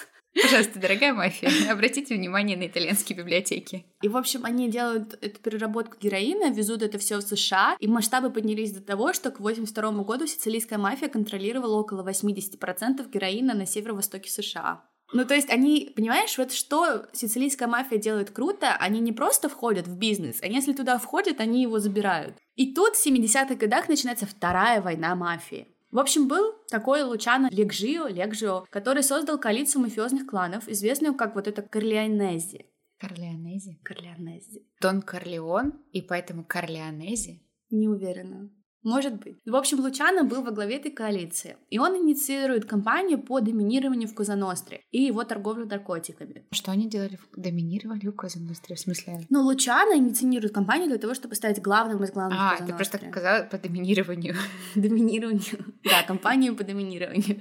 Пожалуйста, дорогая мафия, обратите внимание на итальянские библиотеки. И, в общем, они делают эту переработку героина, везут это все в США, и масштабы поднялись до того, что к восемьдесят второму году сицилийская мафия контролировала около восемьдесят процентов героина на северо-востоке США. Ну, то есть они, понимаешь, вот что сицилийская мафия делает круто, они не просто входят в бизнес, а если туда входят, они его забирают. И тут в семидесятых годах начинается вторая война мафии. В общем, был такой Лучано Легжио, Легжио, который создал коалицию мафиозных кланов, известную как вот это Корлеонези. Корлеонези? Корлеонези. Дон Корлеон, и поэтому Корлеонези? Не уверена. Может быть. В общем, Лучано был во главе этой коалиции, и он инициирует кампанию по доминированию в Коза Ностре и его торговлю наркотиками. Что они делали? Доминировали в Коза Ностре, в смысле? Ну, Лучано инициирует кампанию для того, чтобы стать главным из главных а, в Коза Ностре. А, ты просто так сказала по доминированию. Доминированию. Да, кампанию по доминированию.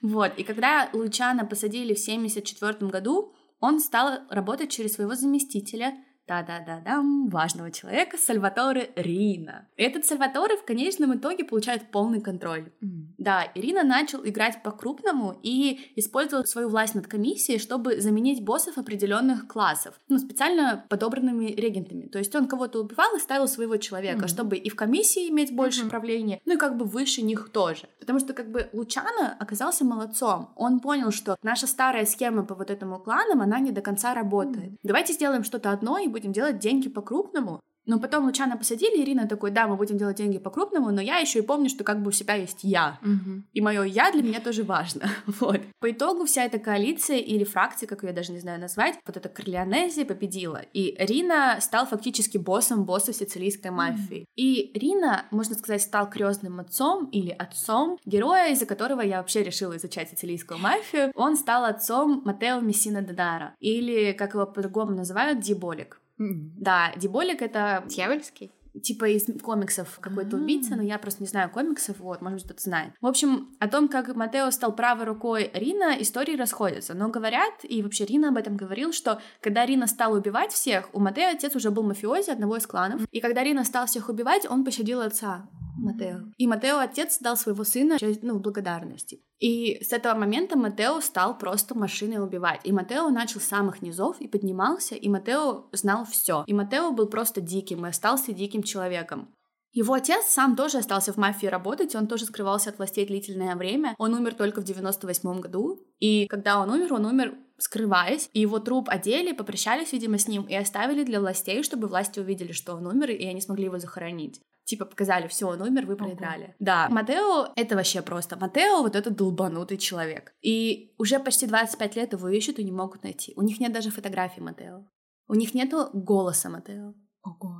Вот, и когда Лучано посадили в семьдесят четвёртом году, он стал работать через своего заместителя, да-да-да-да, важного человека, Сальваторе Риина. Этот Сальваторе в конечном итоге получает полный контроль. Mm. Да, Риина начал играть по-крупному и использовал свою власть над комиссией, чтобы заменить боссов определенных классов, ну, специально подобранными регентами. То есть он кого-то убивал и ставил своего человека, mm. чтобы и в комиссии иметь больше mm-hmm. правления, ну и как бы выше них тоже. Потому что как бы Лучано оказался молодцом. Он понял, что наша старая схема по вот этому кланам, она не до конца работает. Mm. Давайте сделаем что-то одно и будем делать деньги по-крупному. Но потом Лучано посадили, Ирина такой, да, мы будем делать деньги по-крупному, но я еще и помню, что как бы у себя есть я. Угу. И мое я для меня тоже важно. Вот. По итогу вся эта коалиция или фракция, как ее даже не знаю назвать, вот эта Корлеонези победила. И Рина стал фактически боссом босса сицилийской мафии. Угу. И Рина, можно сказать, стал крестным отцом или отцом героя, из-за которого я вообще решила изучать сицилийскую мафию. Он стал отцом Маттео Мессина Додаро, или, как его по-другому называют, Дьяволик. Mm-hmm. Да, дьяволик — это... Дьявольский? типа из комиксов какой-то убийца, но я просто не знаю комиксов, вот, может быть, кто-то знает. В общем, о том, как Маттео стал правой рукой Риина, истории расходятся, но говорят, и вообще Риина об этом говорил, что когда Риина стал убивать всех, у Маттео отец уже был мафиози одного из кланов, и когда Риина стал всех убивать, он пощадил отца Маттео. И Маттео отец дал своего сына, ну, в благодарности. И с этого момента Маттео стал просто машиной убивать. И Маттео начал с самых низов и поднимался, и Маттео знал все. И Маттео был просто диким и остался диким человеком. Его отец сам тоже остался в мафии работать, он тоже скрывался от властей длительное время. Он умер только в девяносто восьмом году, и когда он умер, он умер скрываясь, и его труп одели, попрощались, видимо, с ним, и оставили для властей, чтобы власти увидели, что он умер, и они смогли его захоронить. Типа показали, все, он умер, вы проиграли. Ого. Да, Маттео — это вообще просто. Маттео — вот это долбанутый человек. И уже почти двадцать пять лет его ищут и не могут найти. У них нет даже фотографий Маттео. У них нету голоса Маттео. Ого.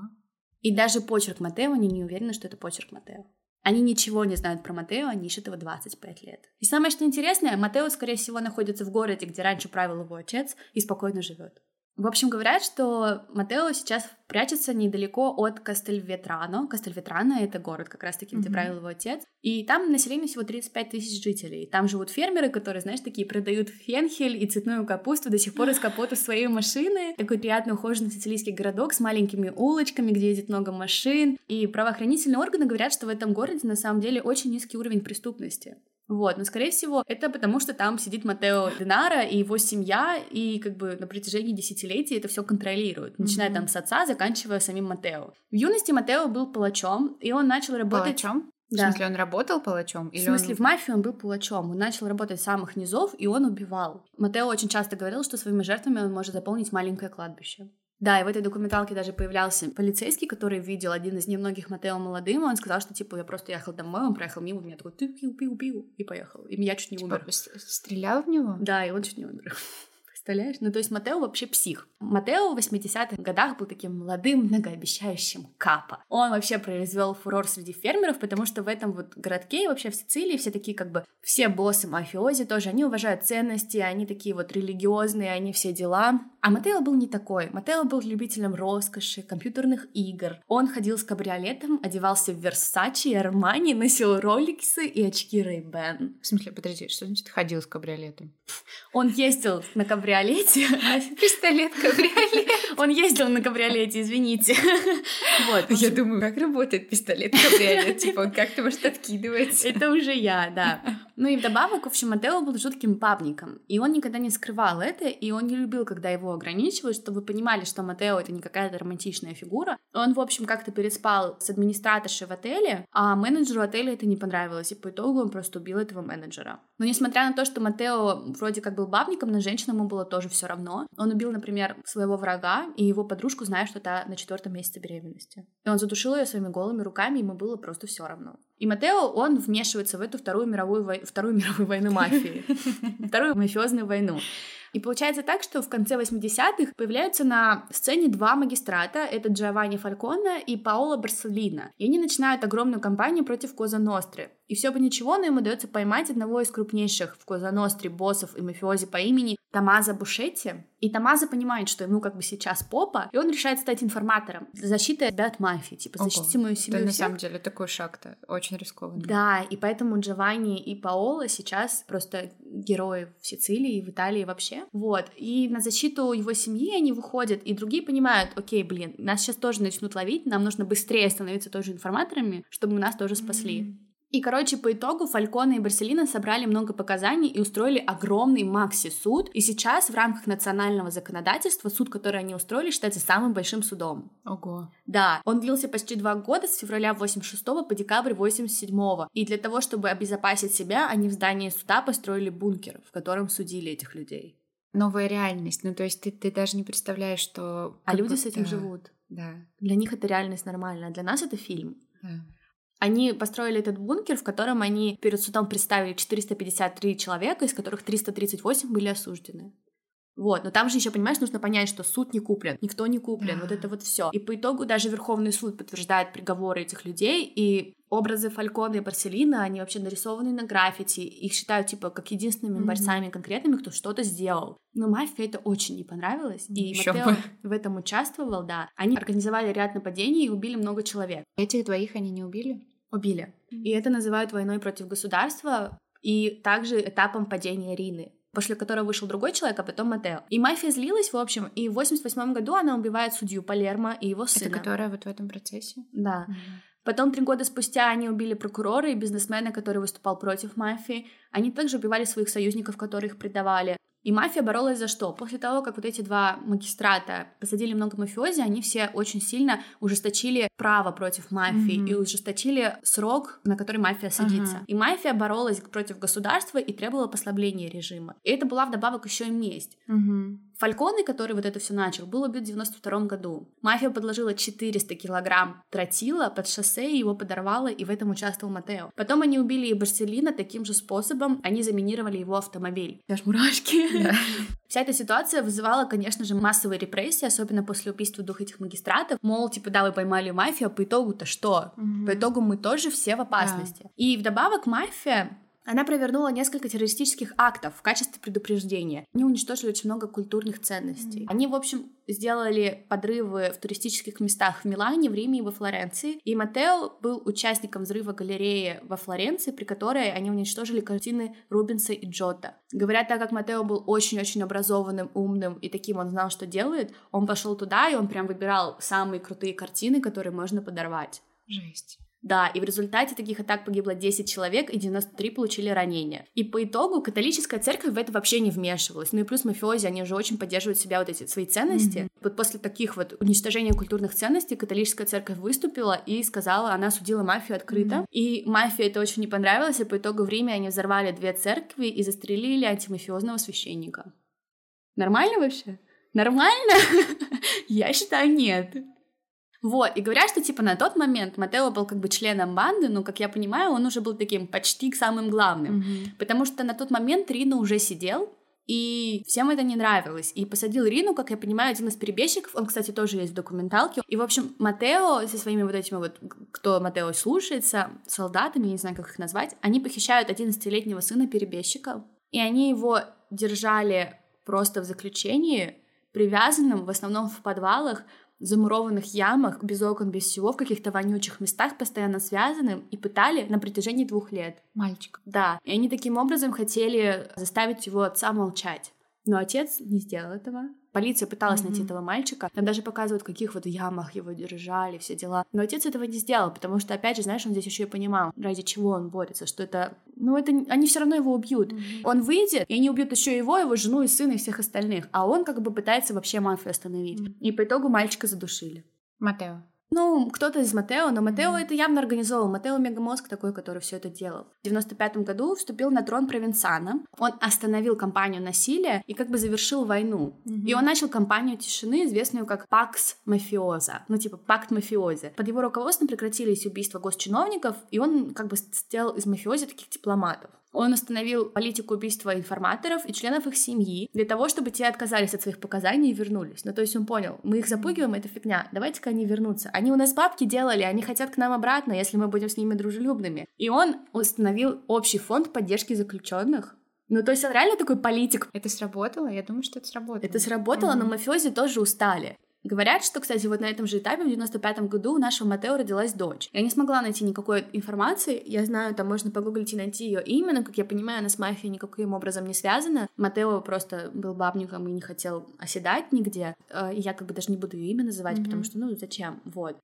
И даже почерк Маттео, они не уверены, что это почерк Маттео. Они ничего не знают про Маттео, они ищут его двадцать пять лет. И самое, что интересное, Маттео, скорее всего, находится в городе, где раньше правил его отец, и спокойно живет. В общем, говорят, что Маттео сейчас прячется недалеко от Кастельветрано. Кастельветрано — это город, как раз-таки, где mm-hmm. правил его отец. И там население всего тридцать пять тысяч жителей. Там живут фермеры, которые, знаешь, такие продают фенхель и цветную капусту до сих пор из капота своей машины. Такой приятно ухоженный сицилийский городок с маленькими улочками, где ездит много машин. И правоохранительные органы говорят, что в этом городе на самом деле очень низкий уровень преступности. Вот, но, скорее всего, это потому, что там сидит Маттео Денаро и его семья, и как бы на протяжении десятилетий это все контролирует, начиная mm-hmm. там с отца, заканчивая самим Маттео. В юности Маттео был палачом, и он начал работать... Палачом? Да. В смысле, он работал палачом? Или в смысле, он... в мафии он был палачом. Он начал работать с самых низов, и он убивал. Маттео очень часто говорил, что своими жертвами он может заполнить маленькое кладбище. Да, и в этой документалке даже появлялся полицейский, который видел один из немногих Маттео молодым, он сказал, что, типа, я просто ехал домой, он проехал мимо, меня такой, ты пиу-пиу-пиу, и поехал. И я чуть не типа, умер. Стрелял в него? Да, и он чуть не умер. Представляешь? Ну, то есть Маттео вообще псих. Маттео в восьмидесятых годах был таким молодым, многообещающим капо. Он вообще произвел фурор среди фермеров, потому что в этом вот городке и вообще в Сицилии все такие как бы... Все боссы мафиози тоже, они уважают ценности, они такие вот религиозные, они все дела. А Маттео был не такой. Маттео был любителем роскоши, компьютерных игр. Он ходил с кабриолетом, одевался в Версачи и Армани, носил роликсы и очки Ray-Ban. В смысле, подожди, что значит ходил с кабриолетом? Он ездил на кабриолете, пистолет-кабриолет. Он ездил на кабриолете, извините. Вот. Я думаю, как работает пистолет-кабриолет? Типа, он как-то, может, откидывается. Это уже я, да. Ну и вдобавок, в общем, Маттео был жутким бабником. И он никогда не скрывал это, и он не любил, когда его ограничивают, чтобы вы понимали, что Маттео — это не какая-то романтичная фигура. Он, в общем, как-то переспал с администраторшей в отеле, а менеджеру отеля это не понравилось, и по итогу он просто убил этого менеджера. Но несмотря на то, что Маттео вроде как был бабником, на женщину ему было тоже все равно. Он убил, например, своего врага и его подружку, зная, что та на четвертом месяце беременности. И он задушил ее своими голыми руками, ему было просто все равно. И Маттео, он вмешивается в эту Вторую мировую, вой... вторую мировую войну мафии. Вторую мафиозную войну. И получается так, что в конце восьмидесятых появляются на сцене два магистрата. Это Джованни Фальконе и Паоло Борселлино. И они начинают огромную кампанию против Коза Ностры. И все бы ничего, но им удается поймать одного из крупнейших в Коза Ностре боссов и мафиози по имени Тамаза Бушети. И Тамаза понимает, что ему как бы сейчас попа, и он решает стать информатором. Защита себя от мафии, типа защитить мою семью. Это на самом деле такой шаг-то очень рискованный. Да, и поэтому Джованни и Паоло сейчас просто герои в Сицилии и в Италии вообще. Вот, и на защиту его семьи они выходят, и другие понимают, окей, блин, нас сейчас тоже начнут ловить, нам нужно быстрее становиться тоже информаторами, чтобы нас тоже спасли. Mm-hmm. И, короче, по итогу Фальконе и Борселлино собрали много показаний и устроили огромный макси-суд. И сейчас в рамках национального законодательства суд, который они устроили, считается самым большим судом. Ого. Да, он длился почти два года, с февраля восемьдесят шестого по декабрь восемьдесят седьмого. И для того, чтобы обезопасить себя, они в здании суда построили бункер, в котором судили этих людей. Новая реальность. Ну, то есть ты, ты даже не представляешь, что... А люди будто... с этим живут. Да. Для них это реальность нормальная, а для нас это фильм. Да. Они построили этот бункер, в котором они перед судом представили четыреста пятьдесят три человека, из которых триста тридцать восемь были осуждены. Вот, но там же еще, понимаешь, нужно понять, что суд не куплен, никто не куплен, вот это вот все. И по итогу даже Верховный суд подтверждает приговоры этих людей, и образы Фальконе и Борселлино, они вообще нарисованы на граффити, их считают, типа, как единственными mm-hmm. борцами конкретными, кто что-то сделал. Но мафии это очень не понравилось, и еще Маттео бы. В этом участвовал, да. Они организовали ряд нападений и убили много человек. Этих двоих они не убили? Убили. Mm-hmm. И это называют войной против государства, и также этапом падения Рины, после которого вышел другой человек, а потом Маттео. И мафия злилась, в общем, и в восемьдесят восьмом году она убивает судью Палермо и его сына. Это которая вот в этом процессе? Да. Mm-hmm. Потом три года спустя они убили прокурора и бизнесмена, который выступал против мафии. Они также убивали своих союзников, которые их предавали. И мафия боролась за что? После того, как вот эти два магистрата посадили много мафиози, они все очень сильно ужесточили право против мафии mm-hmm. и ужесточили срок, на который мафия садится. Uh-huh. И мафия боролась против государства и требовала послабления режима. И это была вдобавок еще и месть. Uh-huh. Фальконе, который вот это все начал, был убит в девяносто втором году. Мафия подложила четыреста килограмм тротила под шоссе, и его подорвало, и в этом участвовал Маттео. Потом они убили и Борселлино таким же способом, они заминировали его автомобиль. Аж мурашки. Да. Вся эта ситуация вызывала, конечно же, массовые репрессии, особенно после убийства двух этих магистратов. Мол, типа, да, вы поймали мафию, а по итогу-то что? Mm-hmm. По итогу мы тоже все в опасности. Yeah. И вдобавок мафия... Она провернула несколько террористических актов в качестве предупреждения. Они уничтожили очень много культурных ценностей. Mm-hmm. Они, в общем, сделали подрывы в туристических местах в Милане, в Риме и во Флоренции. И Маттео был участником взрыва галереи во Флоренции, при которой они уничтожили картины Рубенса и Джотто. Говорят, так как Маттео был очень-очень образованным, умным и таким, он знал, что делает, он пошел туда, и он прям выбирал самые крутые картины, которые можно подорвать. Жесть. Да, и в результате таких атак погибло десять человек, и девяносто три получили ранения. И по итогу католическая церковь в это вообще не вмешивалась. Ну и плюс мафиози, они уже очень поддерживают себя вот эти свои ценности. Mm-hmm. Вот после таких вот уничтожения культурных ценностей католическая церковь выступила и сказала, она судила мафию открыто. Mm-hmm. И мафии это очень не понравилось, и по итогу в Риме они взорвали две церкви и застрелили антимафиозного священника. Нормально вообще? Нормально? Я считаю, нет. Вот, и говорят, что, типа, на тот момент Маттео был как бы членом банды, но, как я понимаю, он уже был таким почти к самым главным, mm-hmm. потому что на тот момент Риина уже сидел, и всем это не нравилось, и посадил Рину, как я понимаю, один из перебежчиков, он, кстати, тоже есть в документалке, и, в общем, Маттео со своими вот этими вот, кто Маттео слушается, солдатами, я не знаю, как их назвать, они похищают одиннадцатилетнего сына перебежчика, и они его держали просто в заключении, привязанным в основном в подвалах, замурованных ямах, без окон, без всего, в каких-то вонючих местах, постоянно связанным, и пытали на протяжении двух лет. Мальчик. Да. И они таким образом хотели заставить его отца молчать. Но отец не сделал этого. Полиция пыталась mm-hmm. найти этого мальчика. Там даже показывают, в каких вот ямах его держали, все дела. Но отец этого не сделал, потому что, опять же, знаешь, он здесь еще и понимал, ради чего он борется, что это... Ну, это... Они все равно его убьют. Mm-hmm. Он выйдет, и они убьют еще его, его жену и сына, и всех остальных. А он как бы пытается вообще мафию остановить. Mm-hmm. И по итогу мальчика задушили. Маттео. Ну, кто-то из Маттео, но Маттео mm-hmm. это явно организовал. Маттео мегамозг такой, который все это делал. В девяносто пятом году вступил на трон Провенциана. Он остановил кампанию насилия и как бы завершил войну. Mm-hmm. И он начал кампанию тишины, известную как Пакс Мафиоза. Ну, типа, пакт мафиози. Под его руководством прекратились убийства госчиновников, и он как бы сделал из мафиози таких дипломатов. Он остановил политику убийства информаторов и членов их семьи для того, чтобы те отказались от своих показаний и вернулись. Ну, то есть он понял, мы их запугиваем, это фигня, давайте-ка они вернутся. Они у нас бабки делали, они хотят к нам обратно, если мы будем с ними дружелюбными. И он установил общий фонд поддержки заключенных. Ну, то есть он реально такой политик. Это сработало? Я думаю, что это сработало. Это сработало, mm-hmm. но мафиози тоже устали. Говорят, что, кстати, вот на этом же этапе в девяносто пятом году у нашего Маттео родилась дочь. Я не смогла найти никакой информации, я знаю, там можно погуглить и найти ее имя, но, как я понимаю, она с мафией никаким образом не связана. Маттео просто был бабником и не хотел оседать нигде. Я как бы даже не буду ее имя называть, mm-hmm. потому что, ну, зачем, вот.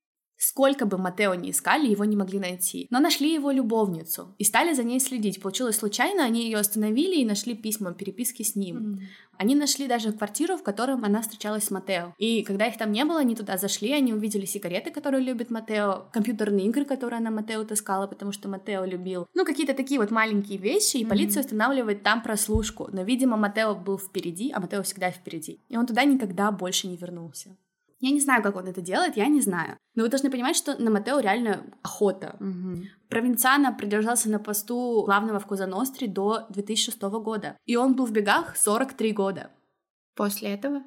Сколько бы Маттео ни искали, его не могли найти. Но нашли его любовницу и стали за ней следить. Получилось случайно, они ее остановили и нашли письма, переписки с ним. Mm-hmm. Они нашли даже квартиру, в которой она встречалась с Маттео. И когда их там не было, они туда зашли, они увидели сигареты, которые любит Маттео, компьютерные игры, которые она Маттео таскала, потому что Маттео любил. Ну, какие-то такие вот маленькие вещи, и mm-hmm. полиция устанавливает там прослушку. Но, видимо, Маттео был впереди, а Маттео всегда впереди. И он туда никогда больше не вернулся. Я не знаю, как он это делает, я не знаю. Но вы должны понимать, что на Маттео реально охота. Угу. Провенциано продержался на посту главного в Коза Ностре до две тысячи шестого года. И он был в бегах сорок три года. После этого?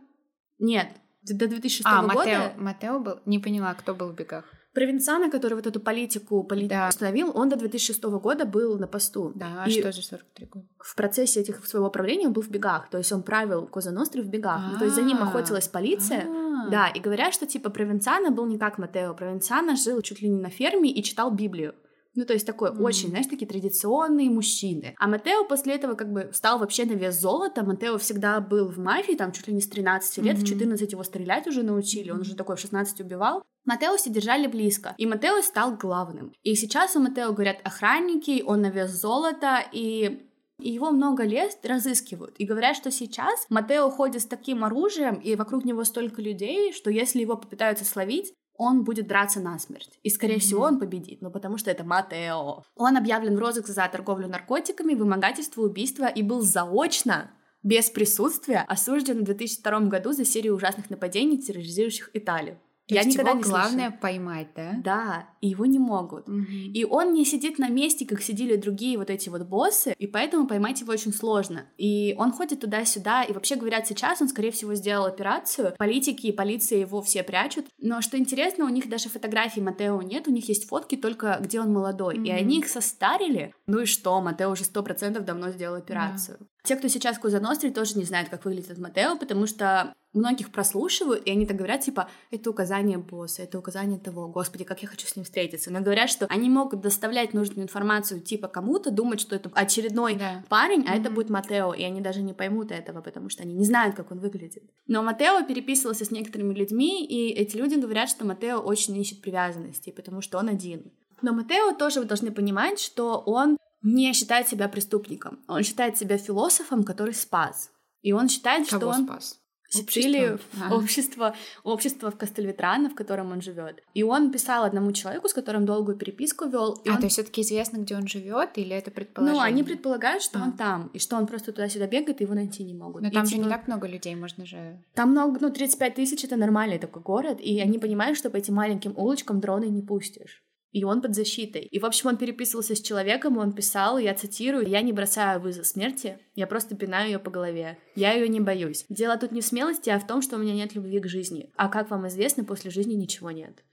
Нет, до две тысячи шестого а, года. А, Маттео, Маттео был? Не поняла, кто был в бегах. Провенциана, который вот эту политику, политику да. установил, он до две тысячи шестого года был на посту. Да, и что же сорок три года? В процессе этих своего правления он был в бегах, то есть он правил Коза Ностры в бегах. А-а-а. То есть за ним охотилась полиция, А-а-а. да, и говорят, что типа Провенциана был не как Маттео. Провенциана жил чуть ли не на ферме и читал Библию. Ну, то есть такой mm-hmm. очень, знаешь, такие традиционные мужчины. А Маттео после этого как бы стал вообще на вес золота. Маттео всегда был в мафии, там чуть ли не с тринадцати лет, mm-hmm. в четырнадцать его стрелять уже научили, он уже такой в шестнадцать убивал. Маттео все держали близко, и Маттео стал главным. И сейчас у Маттео, говорят, охранники, он на вес золота, и... И его много лет разыскивают. И говорят, что сейчас Маттео ходит с таким оружием, и вокруг него столько людей, что если его попытаются словить, он будет драться насмерть. И, скорее mm-hmm. всего, он победит, ну потому что это Маттео. Он объявлен в розыск за торговлю наркотиками, вымогательство, убийство и был заочно, без присутствия, осужден в две тысячи втором году за серию ужасных нападений, терроризирующих Италию. То Я никогда его не главное слышала. Поймать, да? Да, и его не могут. Mm-hmm. И он не сидит на месте, как сидели другие вот эти вот боссы, и поэтому поймать его очень сложно. И он ходит туда-сюда, и вообще, говорят, сейчас он, скорее всего, сделал операцию. Политики и полиция его все прячут. Но что интересно, у них даже фотографий Маттео нет, у них есть фотки только, где он молодой. Mm-hmm. И они их состарили. Ну и что, Маттео уже сто процентов давно сделал операцию. Yeah. Те, кто сейчас в Коза Ностре, тоже не знают, как выглядит Маттео, потому что многих прослушивают, и они так говорят, типа, это указание босса, это указание того, господи, как я хочу с ним встретиться. Но говорят, что они могут доставлять нужную информацию типа кому-то, думать, что это очередной да. парень, а mm-hmm. это будет Маттео, и они даже не поймут этого, потому что они не знают, как он выглядит. Но Маттео переписывался с некоторыми людьми, и эти люди говорят, что Маттео очень ищет привязанности, потому что он один. Но Маттео тоже вы должны понимать, что он не считает себя преступником. Он считает себя философом, который спас. И он считает, Кого что он... спас? Сицилию, а. общество, общество в Кастельветрано, в котором он живет. И он писал одному человеку, с которым долгую переписку вел. А он... то есть все-таки известно, где он живет, или это предположение? Ну, они предполагают, что а. он там, и что он просто туда-сюда бегает, и его найти не могут. Но и там типа... же не так много людей, можно же... Там много, ну, тридцать пять тысяч — это нормальный такой город, и они понимают, что по этим маленьким улочкам дроны не пустишь. И он под защитой. И, в общем, он переписывался с человеком, и он писал, я цитирую, «Я не бросаю вызов смерти, я просто пинаю ее по голове. Я ее не боюсь. Дело тут не в смелости, а в том, что у меня нет любви к жизни. А как вам известно, после жизни ничего нет».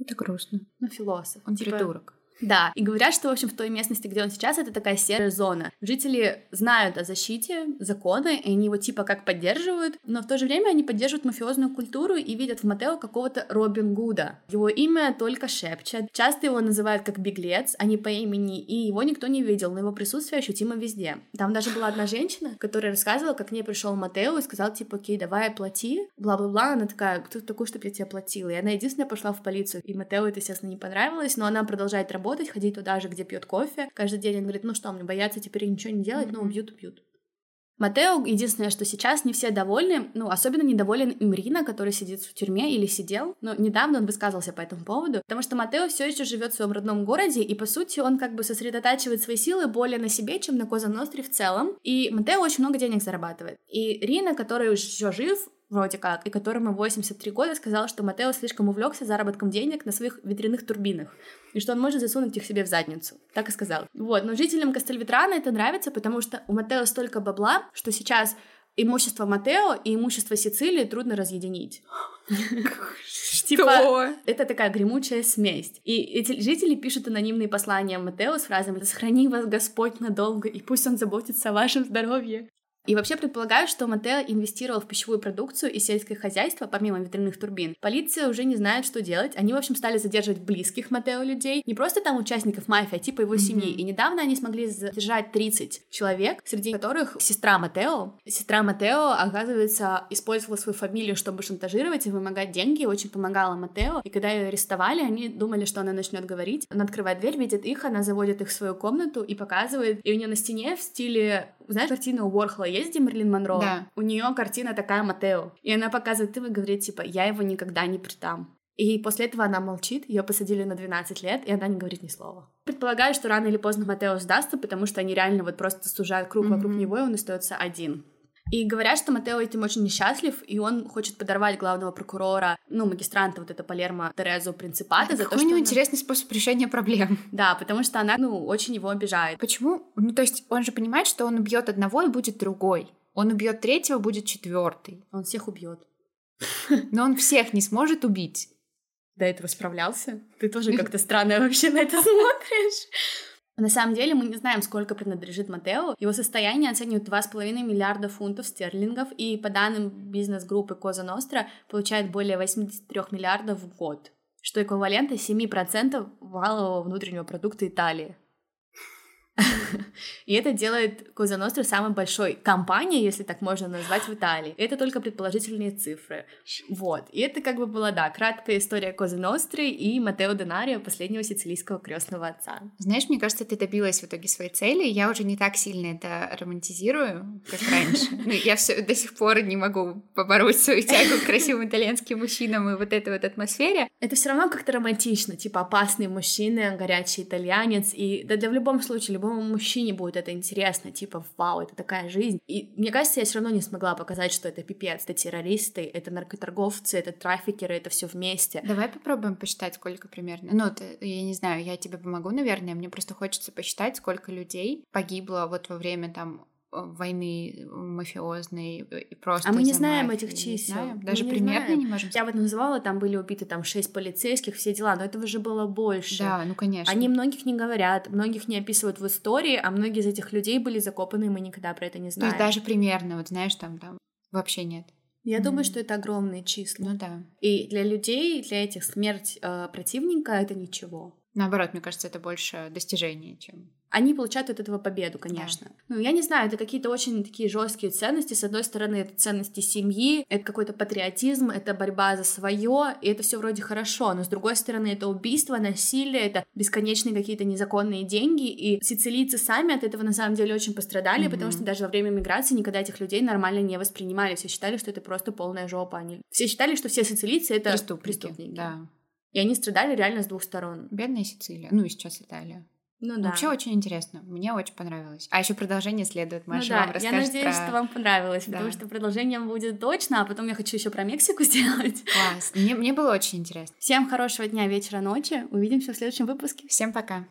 Это грустно. Ну, философ. Он типа... придурок. Да, и говорят, что, в общем, в той местности, где он сейчас, это такая серая зона. Жители знают о защите, законы, и они его типа как поддерживают, но в то же время они поддерживают мафиозную культуру и видят в Маттео какого-то Робин Гуда. Его имя только шепчет, часто его называют как беглец, а не по имени, и его никто не видел, но его присутствие ощутимо везде. Там даже была одна женщина, которая рассказывала, как к ней пришел Маттео и сказал, типа, окей, давай, плати, бла-бла-бла, она такая, кто такой, чтобы я тебе платила? И она единственная пошла в полицию, и Маттео это, естественно, не понравилось, но она продолжает работать, ходить туда же, где пьет кофе. Каждый день он говорит, ну что, мне бояться теперь ничего не делать, mm-hmm. но убьют, убьют. Маттео, единственное, что сейчас не все довольны, ну, особенно недоволен им Риина, который сидит в тюрьме или сидел, но недавно он высказывался по этому поводу, потому что Маттео все еще живет в своем родном городе, и, по сути, он как бы сосредотачивает свои силы более на себе, чем на Коза Ностре в целом, и Маттео очень много денег зарабатывает. И Риина, который еще жив, вроде как, и которому восемьдесят три года, сказал, что Маттео слишком увлекся заработком денег на своих ветряных турбинах, и что он может засунуть их себе в задницу. Так и сказал. Вот, но жителям Кастельветрано это нравится, потому что у Маттео столько бабла, что сейчас имущество Маттео и имущество Сицилии трудно разъединить. Типа, это такая гремучая смесь. И эти жители пишут анонимные послания Маттео с фразами «Сохрани вас Господь надолго, и пусть он заботится о вашем здоровье». И вообще предполагаю, что Маттео инвестировал в пищевую продукцию и сельское хозяйство, помимо ветряных турбин. Полиция уже не знает, что делать. Они, в общем, стали задерживать близких Маттео людей, не просто там участников мафии, а типа его mm-hmm. семьи. И недавно они смогли задержать тридцать человек, среди которых сестра Маттео. Сестра Маттео, оказывается, использовала свою фамилию, чтобы шантажировать и вымогать деньги, и очень помогала Маттео. И когда ее арестовали, они думали, что она начнет говорить. Она открывает дверь, видит их, она заводит их в свою комнату и показывает. И у нее на стене в стиле, знаешь, картина Уорхола есть, где Мерлин Монро? Да. У нее картина такая Маттео. И она показывает им и говорит, типа, я его никогда не предам. И после этого она молчит, ее посадили на двенадцать лет, и она не говорит ни слова. Предполагаю, что рано или поздно Маттео сдастся, потому что они реально вот просто сужают круг mm-hmm. вокруг него, и он остается один. И говорят, что Маттео этим очень несчастлив, и он хочет подорвать главного прокурора, ну, магистранта вот это Палермо, Терезу Принципата, а за то, что у него она... интересный способ решения проблем. Да, потому что она, ну, очень его обижает. Почему? Ну, то есть он же понимает, что он убьет одного и будет другой. Он убьет третьего, будет четвертый. Он всех убьет. Но он всех не сможет убить. До этого справлялся. Ты тоже как-то странно вообще на это смотришь. На самом деле мы не знаем, сколько принадлежит Маттео. Его состояние оценивают два с половиной миллиарда фунтов стерлингов, и по данным бизнес-группы Cosa Nostra получает более восемьдесят три миллиарда в год, что эквивалентно семь процентов валового внутреннего продукта Италии. И это делает Cosa Nostra самой большой компанией, если так можно назвать, в Италии. Это только предположительные цифры. Вот. И это как бы была, да, краткая история Cosa Nostra и Маттео Денарио, последнего сицилийского крестного отца. Знаешь, мне кажется, ты добилась в итоге своей цели. Я уже не так сильно это романтизирую, как раньше. Ну, я все до сих пор не могу побороть свою тягу к красивым итальянским мужчинам и вот этой вот атмосфере. Это все равно как-то романтично. Типа опасный мужчина, горячий итальянец. И да, да в любом случае, любому мужчине будет это интересно, типа, вау, это такая жизнь. И мне кажется, я все равно не смогла показать, что это пипец, это террористы, это наркоторговцы, это трафикеры, это все вместе. Давай попробуем посчитать, сколько примерно. Ну, ты, я не знаю, я тебе помогу, наверное, мне просто хочется посчитать, сколько людей погибло вот во время там войны мафиозной и просто... А мы не знаем мафии, этих чисел. Не знаем. Даже не примерно знаем. Не можем... Я вот называла, там были убиты там шесть полицейских, все дела, но этого же было больше. Да, ну конечно. Они многих не говорят, многих не описывают в истории, а многие из этих людей были закопаны, и мы никогда про это не знаем. То есть даже примерно, вот знаешь, там, там вообще нет. Я mm-hmm. думаю, что это огромные числа. Ну да. И для людей, для этих смерть э, противника — это ничего. Наоборот, мне кажется, это больше достижение, чем... Они получают от этого победу, конечно. Да. Ну, я не знаю, это какие-то очень такие жесткие ценности. С одной стороны, это ценности семьи, это какой-то патриотизм, это борьба за свое, и это все вроде хорошо. Но с другой стороны, это убийство, насилие, это бесконечные какие-то незаконные деньги. И сицилийцы сами от этого на самом деле очень пострадали, mm-hmm. потому что даже во время миграции никогда этих людей нормально не воспринимали. Все считали, что это просто полная жопа. Они... Все считали, что все сицилийцы — это преступники. преступники. Да. И они страдали реально с двух сторон. Бедная Сицилия. Ну и сейчас Италия. Ну да. Вообще очень интересно. Мне очень понравилось. А еще продолжение следует. Маша, ну, да. вам расскажет. Я надеюсь, про... что вам понравилось, да. потому что продолжением будет точно, а потом я хочу еще про Мексику сделать. Класс. Мне, мне было очень интересно. Всем хорошего дня, вечера, ночи. Увидимся в следующем выпуске. Всем пока.